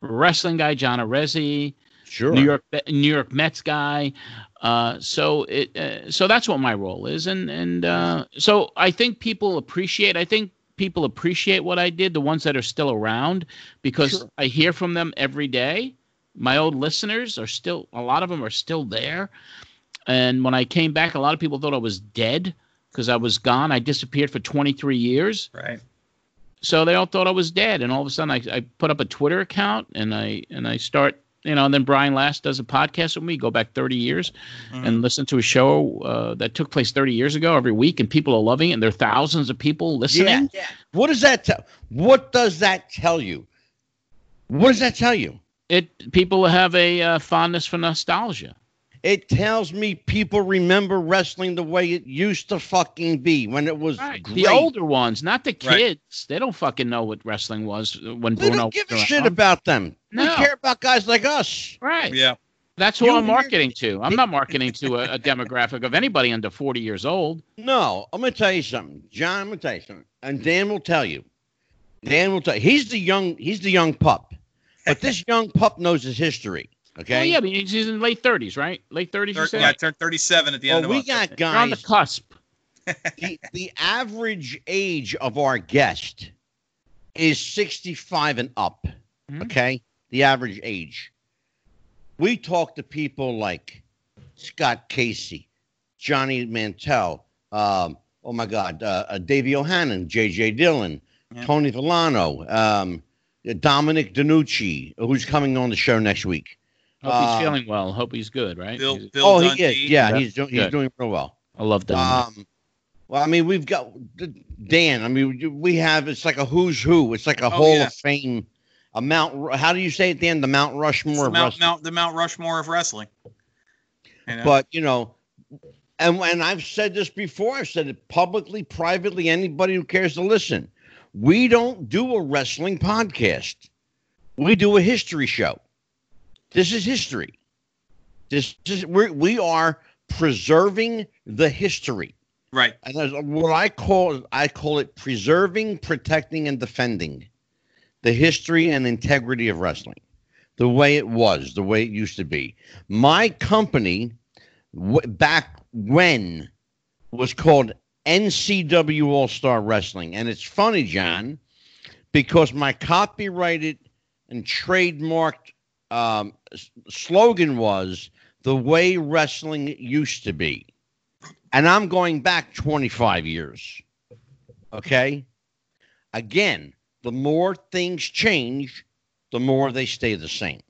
Wrestling guy, John Arezzi, sure. New York, New York Mets guy. Uh, so it, uh, so that's what my role is, and and uh, so I think people appreciate. I think people appreciate what I did, the ones that are still around, because sure. I hear from them every day. My old listeners are still, a lot of them are still there. And when I came back, a lot of people thought I was dead because I was gone. I disappeared for twenty-three years. Right. So they all thought I was dead. And all of a sudden I, I put up a Twitter account and I, and I start, you know, and then Brian Last does a podcast with me, go back thirty years mm. and listen to a show uh, that took place thirty years ago every week. And people are loving it. And there are thousands of people listening. Yeah, yeah. What does that tell? What does that tell you? What does that tell you? It people have a uh, fondness for nostalgia. It tells me people remember wrestling the way it used to fucking be when it was right. great. The older ones, not the kids. Right. They don't fucking know what wrestling was when they Bruno don't give a around. Shit about them. No. We care about guys like us. Right. Yeah. That's who you, I'm marketing to. I'm not marketing to a, a demographic of anybody under forty years old. No, I'm gonna tell you something, John. I'm gonna tell you something, and Dan will tell you. Dan will tell you. He's the young. He's the young pup. But this young pup knows his history. Okay. Oh, yeah, but he's in late thirties, right? Late thirties, you said? Yeah, I turned thirty-seven at the end well, of the month. Well, we got guys. You're on the cusp. the, the average age of our guest is sixty-five and up, mm-hmm. okay? The average age. We talk to people like Scott Casey, Johnny Mantel, um, oh, my God, uh, uh, Davey O'Hannon, J J Dillon, yeah. Tony Villano, um, Dominic DiNucci, who's coming on the show next week. Hope he's uh, feeling well. Hope he's good, right? Bill, Bill oh, Dundee. He is. Yeah, yeah. he's, do- he's doing real well. I love that. Um, well, I mean, we've got Dan. I mean, we have, it's like a who's who. It's like a oh, Hall yeah. of Fame. A Mount, how do you say it, Dan? The Mount Rushmore the of Mount, wrestling. Mount, the Mount Rushmore of wrestling. You know? But, you know, and, and I've said this before. I've said it publicly, privately, anybody who cares to listen. We don't do a wrestling podcast. We do a history show. This is history. This is we're, we are preserving the history, right? And what I call I call it preserving, protecting, and defending the history and integrity of wrestling, the way it was, the way it used to be. My company w- back when was called N C W All Star Wrestling, and it's funny, John, because my copyrighted and trademarked Um, slogan was the way wrestling used to be. And I'm going back twenty-five years. Okay. Again, the more things change, the more they stay the same.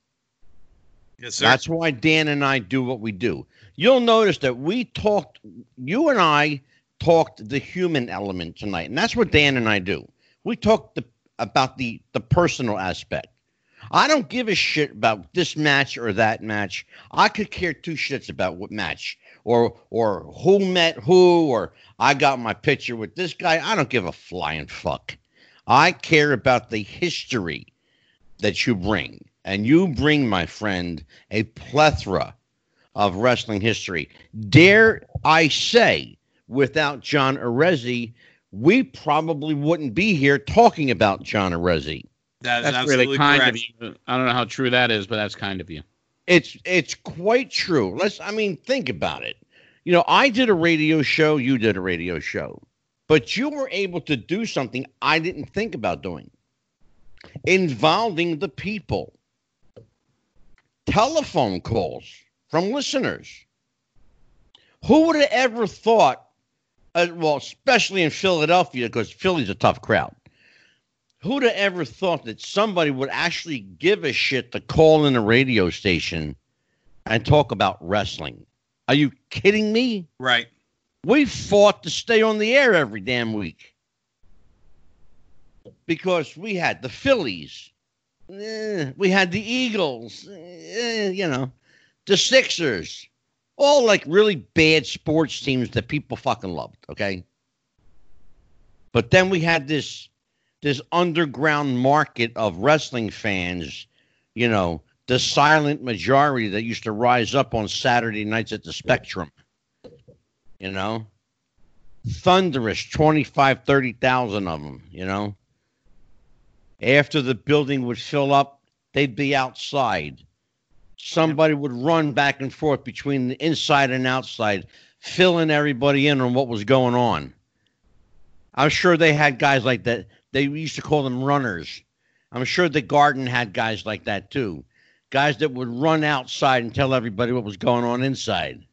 Yes, sir. That's why Dan and I do what we do. You'll notice that we talked, you and I talked the human element tonight. And that's what Dan and I do. We talked the, about the, the personal aspect. I don't give a shit about this match or that match. I could care two shits about what match or or who met who or I got my picture with this guy. I don't give a flying fuck. I care about the history that you bring. And you bring, my friend, a plethora of wrestling history. Dare I say, without John Arezzi, we probably wouldn't be here talking about John Arezzi. That that's really kind correct. Of you. I don't know how true that is, but that's kind of you. It's it's quite true. Let's. I mean, think about it. You know, I did a radio show. You did a radio show. But you were able to do something I didn't think about doing. Involving the people. Telephone calls from listeners. Who would have ever thought, uh, well, especially in Philadelphia, because Philly's a tough crowd. Who'd have ever thought that somebody would actually give a shit to call in a radio station and talk about wrestling? Are you kidding me? Right. We fought to stay on the air every damn week because we had the Phillies. Eh, we had the Eagles, eh, you know, the Sixers, all like really bad sports teams that people fucking loved. Okay. But then we had this. This underground market of wrestling fans, you know, the silent majority that used to rise up on Saturday nights at the Spectrum, you know, thunderous twenty-five, thirty thousand of them, you know, after the building would fill up, they'd be outside. Somebody would run back and forth between the inside and outside, filling everybody in on what was going on. I'm sure they had guys like that. They used to call them runners. I'm sure the Garden had guys like that, too. Guys that would run outside and tell everybody what was going on inside.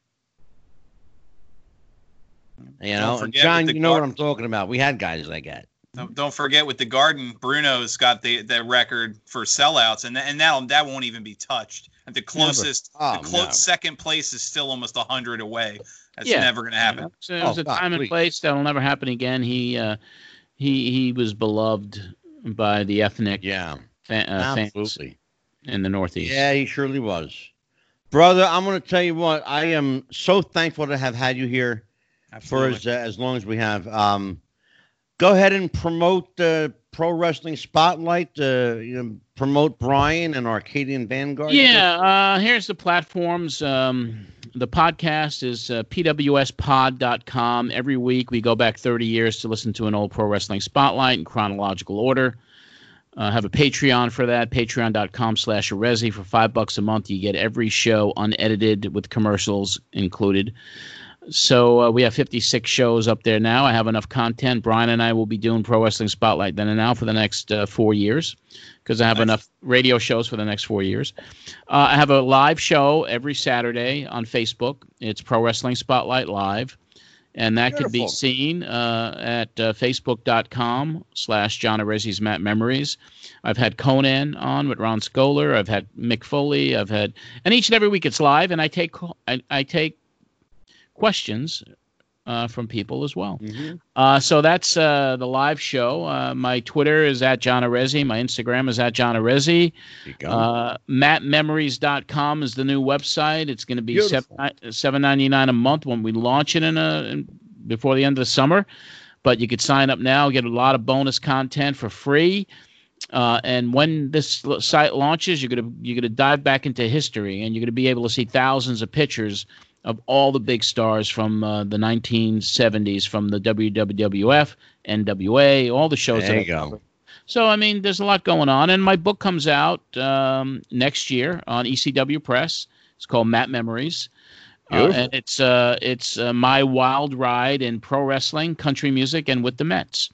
You know, John, you know what I'm talking about. We had guys like that. Don't forget with the Garden, Bruno's got the, the record for sellouts, and and that that won't even be touched. The closest, oh, the close no. second place is still almost a hundred away. That's yeah. never going to happen. Yeah. So it was oh, a time God, and please. place that'll never happen again. He uh, he he was beloved by the ethnic yeah fan, uh, absolutely fans in the Northeast. Yeah, he surely was, brother. I'm going to tell you what. I am so thankful to have had you here absolutely. for as uh, as long as we have. Um, Go ahead and promote the uh, Pro Wrestling Spotlight. Uh, you know, promote Brian and Arcadian Vanguard. Yeah, uh, here's the platforms. Um, the podcast is uh, p w s pod dot com. Every week we go back thirty years to listen to an old Pro Wrestling Spotlight in chronological order. I uh, have a Patreon for that, patreon dot com slash Arezzi. For five bucks a month, you get every show unedited with commercials included. So uh, we have fifty-six shows up there now. I have enough content. Brian and I will be doing Pro Wrestling Spotlight then and now for the next uh, four years because I have nice. enough radio shows for the next four years. Uh, I have a live show every Saturday on Facebook. It's Pro Wrestling Spotlight Live, and that Beautiful. could be seen uh, at uh, facebook dot com slash John Arezzi's Mat Memories. I've had Conan on with Ron Scholar. I've had Mick Foley. I've had – and each and every week it's live, and I take I, I take – questions uh, from people as well. Mm-hmm. Uh, so that's uh, the live show. Uh, my Twitter is at John Arezzi. My Instagram is at John Arezzi. Uh, mat memories dot com is the new website. It's going to be seven ninety-nine a month when we launch it in a in, before the end of the summer. But you could sign up now, get a lot of bonus content for free. Uh, and when this site launches, you're gonna you're gonna dive back into history, and you're gonna be able to see thousands of pictures of all the big stars from uh, the nineteen seventies, from the W W F, N W A, all the shows. There you go. So, I mean, there's a lot going on. And my book comes out um, next year on E C W Press. It's called Mat Memories. Uh, and it's uh, it's uh, my wild ride in pro wrestling, country music, and with the Mets.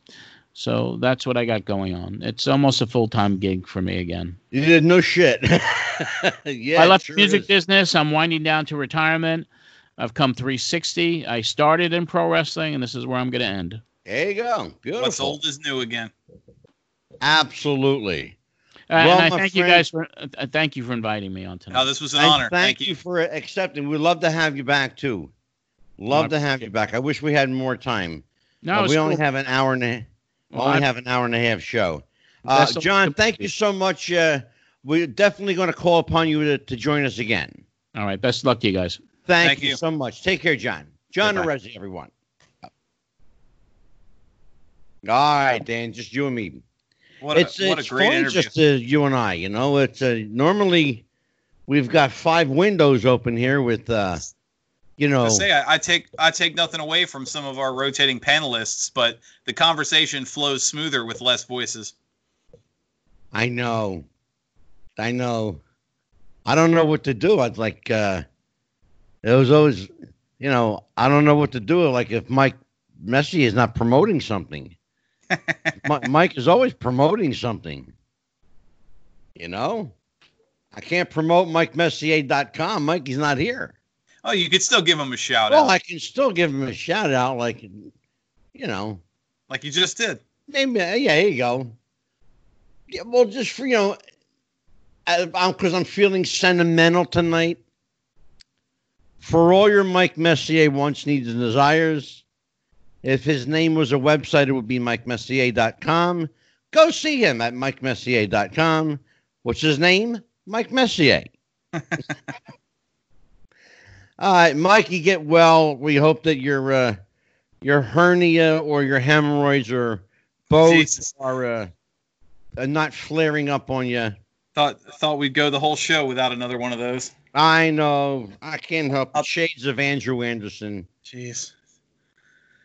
So that's what I got going on. It's almost a full-time gig for me again. You did no shit. yeah, I left the sure music is. business. I'm winding down to retirement. I've come three sixty. I started in pro wrestling, and this is where I'm going to end. There you go. Beautiful. What's old is new again. Absolutely. Uh, well, and I thank friend, you guys for uh, thank you for inviting me on tonight. Oh, this was an and honor. Thank, thank you. you for accepting. We'd love to have you back too. Love to have you back. I wish we had more time. No, uh, we only cool. have an hour and a. Well, only have an hour and a half show. Uh, John, thank you so much. Uh, we're definitely going to call upon you to, to join us again. All right. Best of luck to you guys. Thank, thank you, you so much. Take care, John. John Arezzi, everyone. All right, Dan, just you and me. What a, it's, what it's a great interview. It's just uh, you and I, you know. It's uh, normally we've got five windows open here with uh, – You know, I say I, I take I take nothing away from some of our rotating panelists, but the conversation flows smoother with less voices. I know, I know. I don't know what to do. I'd like uh, it was always, you know, I don't know what to do. Like if Mike Messi is not promoting something, M- Mike is always promoting something. You know, I can't promote Mike Messier dot com. Mike, he's not here. Oh, you could still give him a shout well, out. Well, I can still give him a shout out, like, you know. Like you just did. Maybe, yeah, here you go. Yeah, well, just for, you know, because I'm, I'm feeling sentimental tonight. For all your Mike Messier wants, needs, and desires, if his name was a website, it would be Mike Messier dot com. Go see him at Mike Messier dot com. What's his name? Mike Messier. All right, Mikey, get well. We hope that your uh, your hernia or your hemorrhoids or both Jesus. are uh, not flaring up on you. Thought thought we'd go the whole show without another one of those. I know. I can't help it. Shades of Andrew Anderson. Jeez.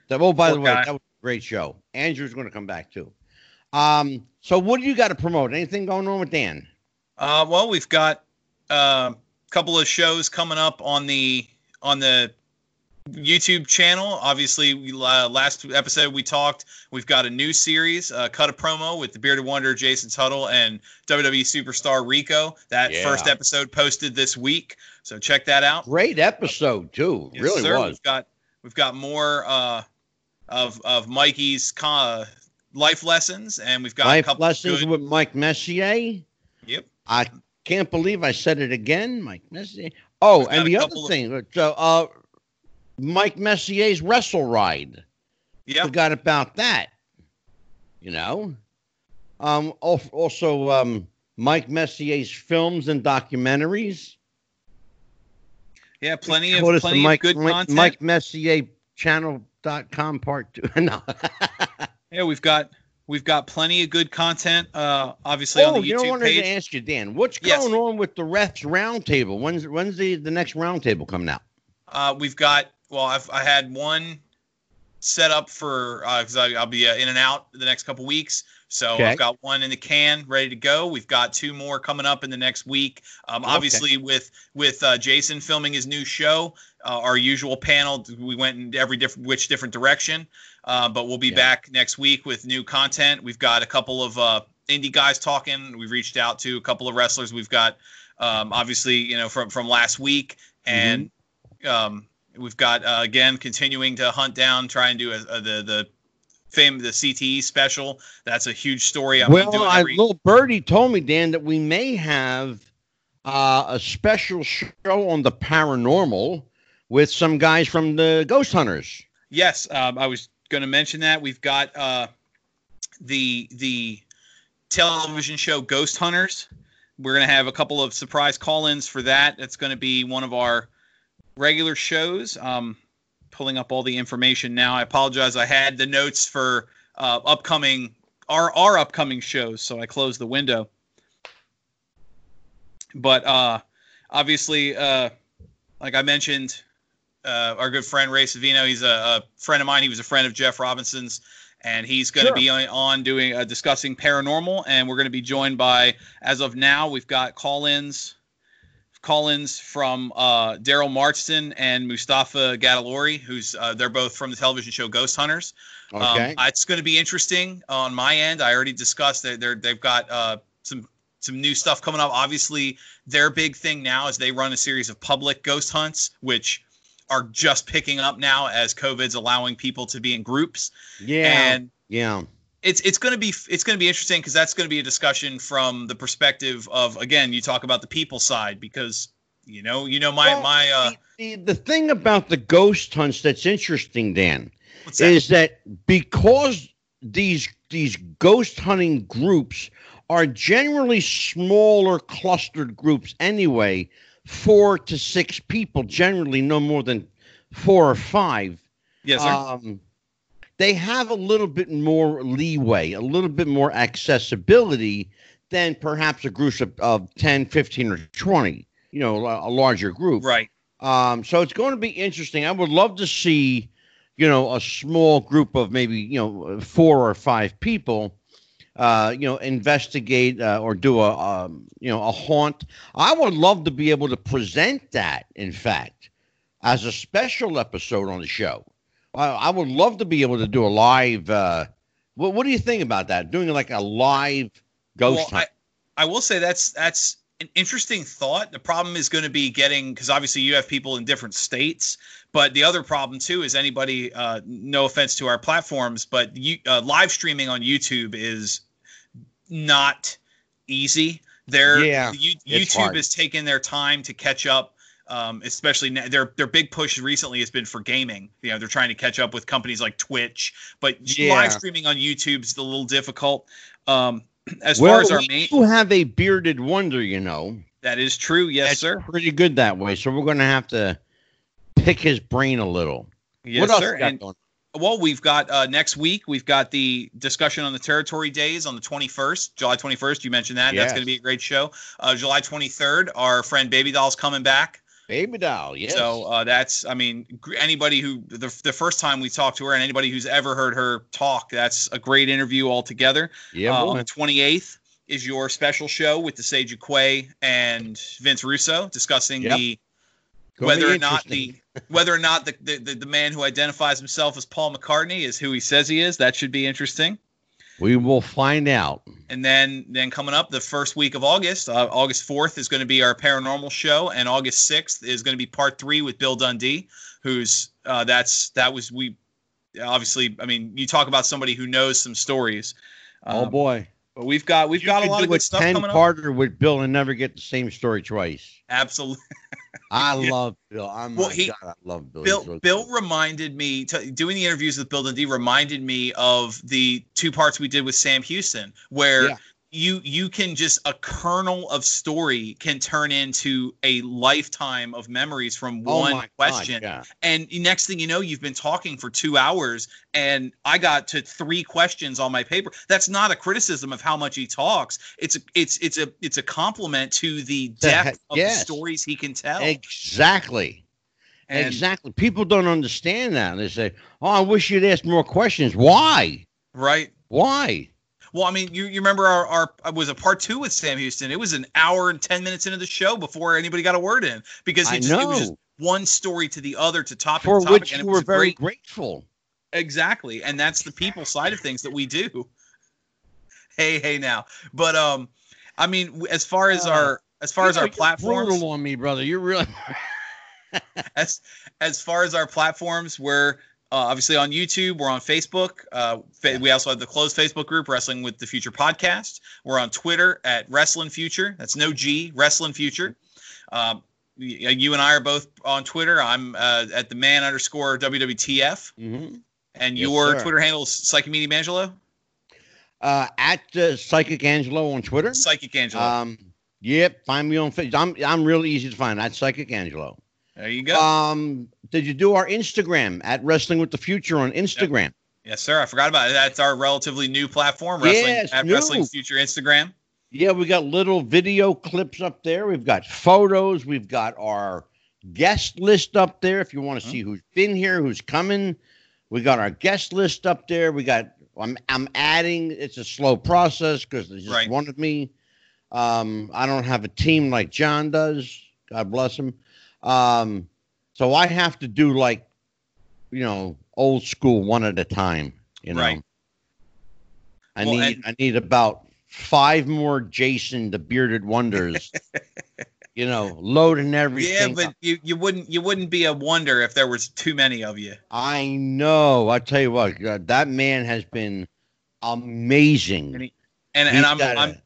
That, oh, by Poor the way, guy. that was a great show. Andrew's going to come back, too. Um. So what do you got to promote? Anything going on with Dan? Uh. Well, we've got... Uh, couple of shows coming up on the on the YouTube channel. Obviously, we, uh, last episode we talked, we've got a new series, uh, Cut a Promo with the Bearded Wonder, Jason Tuttle, and W W E Superstar Rico. That yeah. first episode posted this week, so check that out. Great episode, too. Yes, really sir. was. We've got, we've got more uh, of, of Mikey's con- life lessons, and we've got life a couple lessons good- with Mike Messier. Yep. I can't believe I said it again, Mike Messier. Oh, and the other thing, of- so, uh, Mike Messier's Wrestle Ride. Yeah. Forgot about that. You know? Um, also, um, Mike Messier's films and documentaries. Yeah, plenty of, plenty Mike, of good Mike, content. Mike Messier channel dot com part two. No. Yeah, we've got we've got plenty of good content, uh, obviously, oh, on the you YouTube know, I wanted page. to ask you, Dan, what's yes. going on with the refs roundtable? When's, when's the, the next roundtable coming out? Uh, we've got... Well, I've, I had one set up for uh, – because I'll be uh, in and out the next couple weeks. So okay. I've got one in the can ready to go. We've got two more coming up in the next week. Um, obviously, okay. with with uh, Jason filming his new show, uh, our usual panel, we went in every different which different direction. Uh, but we'll be yeah. back next week with new content. We've got a couple of uh, indie guys talking. We've reached out to a couple of wrestlers. We've got um, obviously, you know, from, from last week and mm-hmm. – um, We've got, uh, again, continuing to hunt down, try and do a, a, the the fame the C T E special. That's a huge story. I'm well, I, every- little birdie told me, Dan, that we may have uh, a special show on the paranormal with some guys from the Ghost Hunters. Yes, um, I was going to mention that. We've got uh, the the television show Ghost Hunters. We're going to have a couple of surprise call-ins for that. That's going to be one of our regular shows. Um pulling up all the information now. I apologize. I had the notes for uh upcoming our our upcoming shows, so I closed the window. But uh obviously uh like I mentioned, uh our good friend Ray Savino, he's a, a friend of mine. He was a friend of Jeff Robinson's, and he's going to sure. be on, on doing uh, discussing paranormal, and we're going to be joined by, as of now, we've got call-ins Collins from uh, Daryl Marston and Mustafa Gadalori, who's uh, they're both from the television show Ghost Hunters. Okay, um, it's going to be interesting on my end. I already discussed that they're, they've got uh, some some new stuff coming up. Obviously, their big thing now is they run a series of public ghost hunts, which are just picking up now as COVID's allowing people to be in groups. Yeah, and yeah. It's it's going to be it's going to be interesting, because that's going to be a discussion from the perspective of, again, you talk about the people side, because you know you know my well, my uh the, the thing about the ghost hunts that's interesting, Dan, that? is that because these these ghost hunting groups are generally smaller clustered groups anyway, four to six people generally, no more than four or five. Yes, sir. Um, They have a little bit more leeway, a little bit more accessibility than perhaps a group of, of ten, fifteen, or twenty, you know, a, a larger group. Right. Um, so it's going to be interesting. I would love to see, you know, a small group of maybe, you know, four or five people, uh, you know, investigate uh, or do a, um, you know, a haunt. I would love to be able to present that, in fact, as a special episode on the show. I would love to be able to do a live. Uh, what, what do you think about that? Doing like a live ghost well, hunt. I, I will say that's that's an interesting thought. The problem is going to be getting, because obviously you have people in different states. But the other problem too is anybody. Uh, no offense to our platforms, but you, uh, live streaming on YouTube is not easy. There, yeah, you, YouTube has taken their time to catch up. Um, especially now, their their big push recently has been for gaming. You know, they're trying to catch up with companies like Twitch, but yeah. live streaming on YouTube's a little difficult. Um, as well, far as our main, you have a Bearded Wonder, you know. That is true. Yes, That's sir. Pretty good that way. So we're going to have to pick his brain a little. Yes, what else sir. And, well, we've got uh, next week. We've got the discussion on the territory days on the twenty-first, July twenty-first. You mentioned that. Yes. That's going to be a great show. Uh, July twenty-third, our friend Baby Doll's coming back. Baby Doll, yes. So uh, that's, I mean, anybody who, the, the first time we talked to her and anybody who's ever heard her talk, that's a great interview altogether. Yeah, uh, on the twenty-eighth is your special show with the Sage Okoye and Vince Russo discussing yep. the, Could whether or not the Whether or not the, the, the man who identifies himself as Paul McCartney is who he says he is, that should be interesting. We will find out. And then then coming up the first week of August, uh, August fourth is going to be our paranormal show, and August sixth is going to be part three with Bill Dundee, who's uh, that's that was we obviously, I mean, you talk about somebody who knows some stories. Um, oh boy. But we've got we've you got a lot of good stuff coming up. You could do a ten-parter with Bill and never get the same story twice. Absolutely. I love Bill. I'm well, he, God, I love Bill. Bill, Bill reminded me to, doing the interviews with Bill Dundee reminded me of the two parts we did with Sam Houston, where yeah. you you can just a kernel of story can turn into a lifetime of memories from oh one question. God, yeah. And next thing you know, you've been talking for two hours, and I got to three questions on my paper. That's not a criticism of how much he talks. It's a, it's it's a it's a compliment to the depth the, of yes. the stories he can tell. Exactly, and exactly. People don't understand that. They say, "Oh, I wish you'd asked more questions." Why? Right? Why? Well, I mean, you, you remember our, our it was a part two with Sam Houston. It was an hour and ten minutes into the show before anybody got a word in because it, just, it was just one story to the other to topic for to topic, which and you it were very great, grateful. Exactly, and that's the people side of things that we do. Hey, hey, now, but um, I mean, as far as uh, our as far as our platforms, brutal on me, brother. You're really as as far as our platforms were. Uh, obviously on YouTube, we're on Facebook. Uh, we also have the closed Facebook group, Wrestling with the Future Podcast. We're on Twitter at Wrestling Future. That's no G, Wrestling Future. Um, you and I are both on Twitter. I'm uh, at the man underscore W W T F. Mm-hmm. And yes, your sir. Twitter handle is Psychic Medium Angelo? Uh, at uh, Psychic Angelo on Twitter. Psychic Angelo. Um, yep, find me on Facebook. I'm, I'm really easy to find. At Psychic Angelo. There you go. Um, did you do our Instagram at Wrestling with the Future on Instagram? Yep. Yes, sir. I forgot about it. That's our relatively new platform, Wrestling yes, at new. Wrestling Future Instagram. Yeah, we got little video clips up there. We've got photos. We've got our guest list up there. If you want to mm-hmm. see who's been here, who's coming, we got our guest list up there. We got. I'm I'm adding. It's a slow process because they just right. wanted me. Um, I don't have a team like John does. God bless him. Um, so I have to do like, you know, old school one at a time, you know, right. I well, need, and- I need about five more Jason, the Bearded Wonders, you know, loading everything. Yeah, but you, you wouldn't, you wouldn't be a wonder if there was too many of you. I know. I tell you what, God, that man has been amazing. And, he, and, and I'm, I'm, a,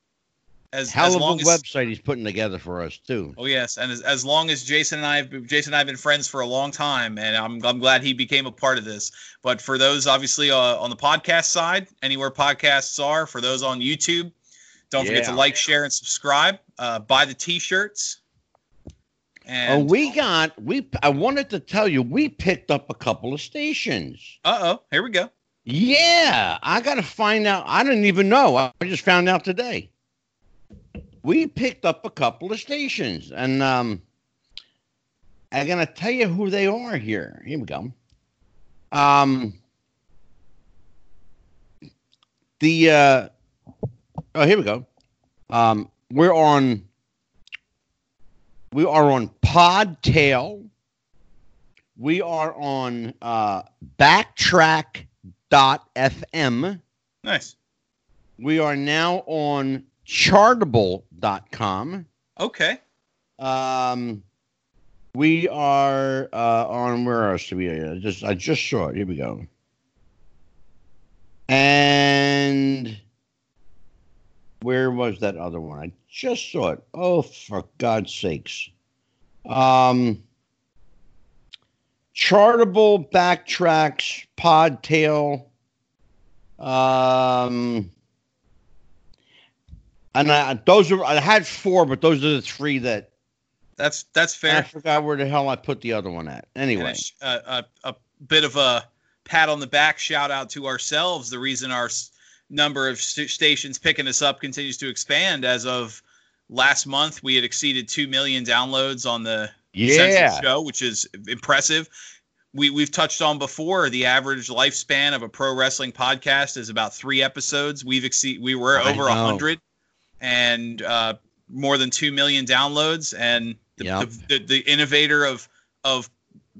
As, Hell as of long a as, website he's putting together for us too. Oh yes, and as, as long as Jason and I, Jason and I have been friends for a long time, and I'm I'm glad he became a part of this. But for those obviously uh, on the podcast side, anywhere podcasts are, for those on YouTube, don't yeah. forget to like, share, and subscribe. Uh, buy the t-shirts. And oh, we got we. I wanted to tell you we picked up a couple of stations. Uh oh, here we go. Yeah, I got to find out. I didn't even know. I just found out today. We picked up a couple of stations, and um, I'm going to tell you who they are here. Here we go. Um, the uh, oh, here we go. Um, we're on. We are on Podtail. We are on uh, Backtrack dot f m. Nice. We are now on Chartable dot com. Okay. Um, we are uh, on where else do we? I just I just saw it. Here we go. And where was that other one? I just saw it. Oh, for God's sakes! Um, Chartable, Backtracks, Podtail. Um. And I, those are, I had four, but those are the three that. That's that's fair. I forgot where the hell I put the other one at. Anyway, a, a, a bit of a pat on the back, shout out to ourselves. The reason our number of st- stations picking us up continues to expand. As of last month, we had exceeded two million downloads on the yeah. show, which is impressive. We we've touched on before the average lifespan of a pro wrestling podcast is about three episodes. We've exceed we were over a hundred. And uh, more than two million downloads, and the, yep. the, the, the innovator of of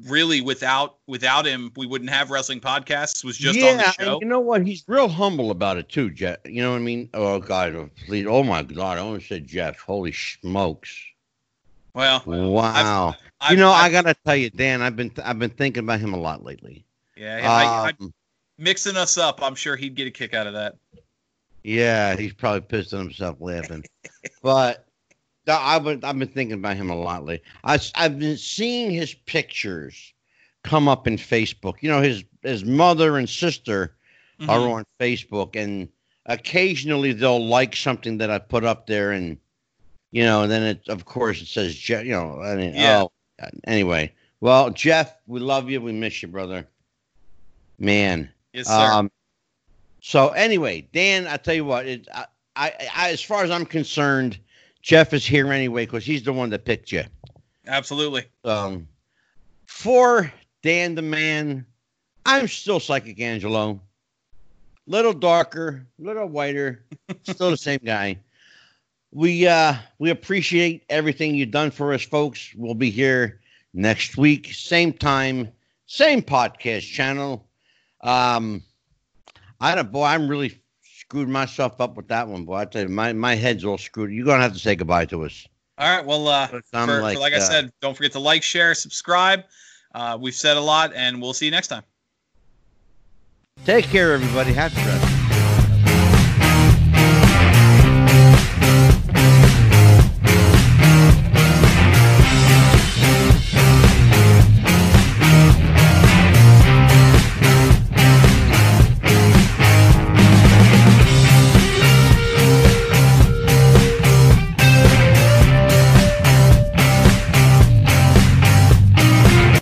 really without without him, we wouldn't have wrestling podcasts. Was just yeah, on the show. And you know what? He's real humble about it too, Jeff. You know what I mean? Oh God, please! Oh my God! I almost said Jeff. Holy smokes! Well, wow. I've, I've, you know, I've, I gotta tell you, Dan, I've been th- I've been thinking about him a lot lately. Yeah, um, I, I, mixing us up. I'm sure he'd get a kick out of that. Yeah, he's probably pissed on himself laughing. But no, I've been, I've been thinking about him a lot lately. I, I've been seeing his pictures come up in Facebook. You know, his, his mother and sister mm-hmm. are on Facebook, and occasionally they'll like something that I put up there, and, you know, and then, it, of course, it says, you know, I mean, yeah. oh, anyway. Well, Jeff, we love you. We miss you, brother. Man. Yes, sir. Um, So anyway, Dan, I tell you what, it, I, I, I, as far as I'm concerned, Jeff is here anyway because he's the one that picked you. Absolutely. Um, for Dan the Man, I'm still Psychic Angelo. Little darker, little whiter, still the same guy. We uh, we appreciate everything you've done for us, folks. We'll be here next week, same time, same podcast channel. Um. I don't, boy, I'm really screwed myself up with that one, boy. I tell you, my, my head's all screwed. You're going to have to say goodbye to us. All right. Well, uh, for, for, like, like I uh, said, don't forget to like, share, subscribe. Uh, we've said a lot, and we'll see you next time. Take care, everybody. Happy wrestling.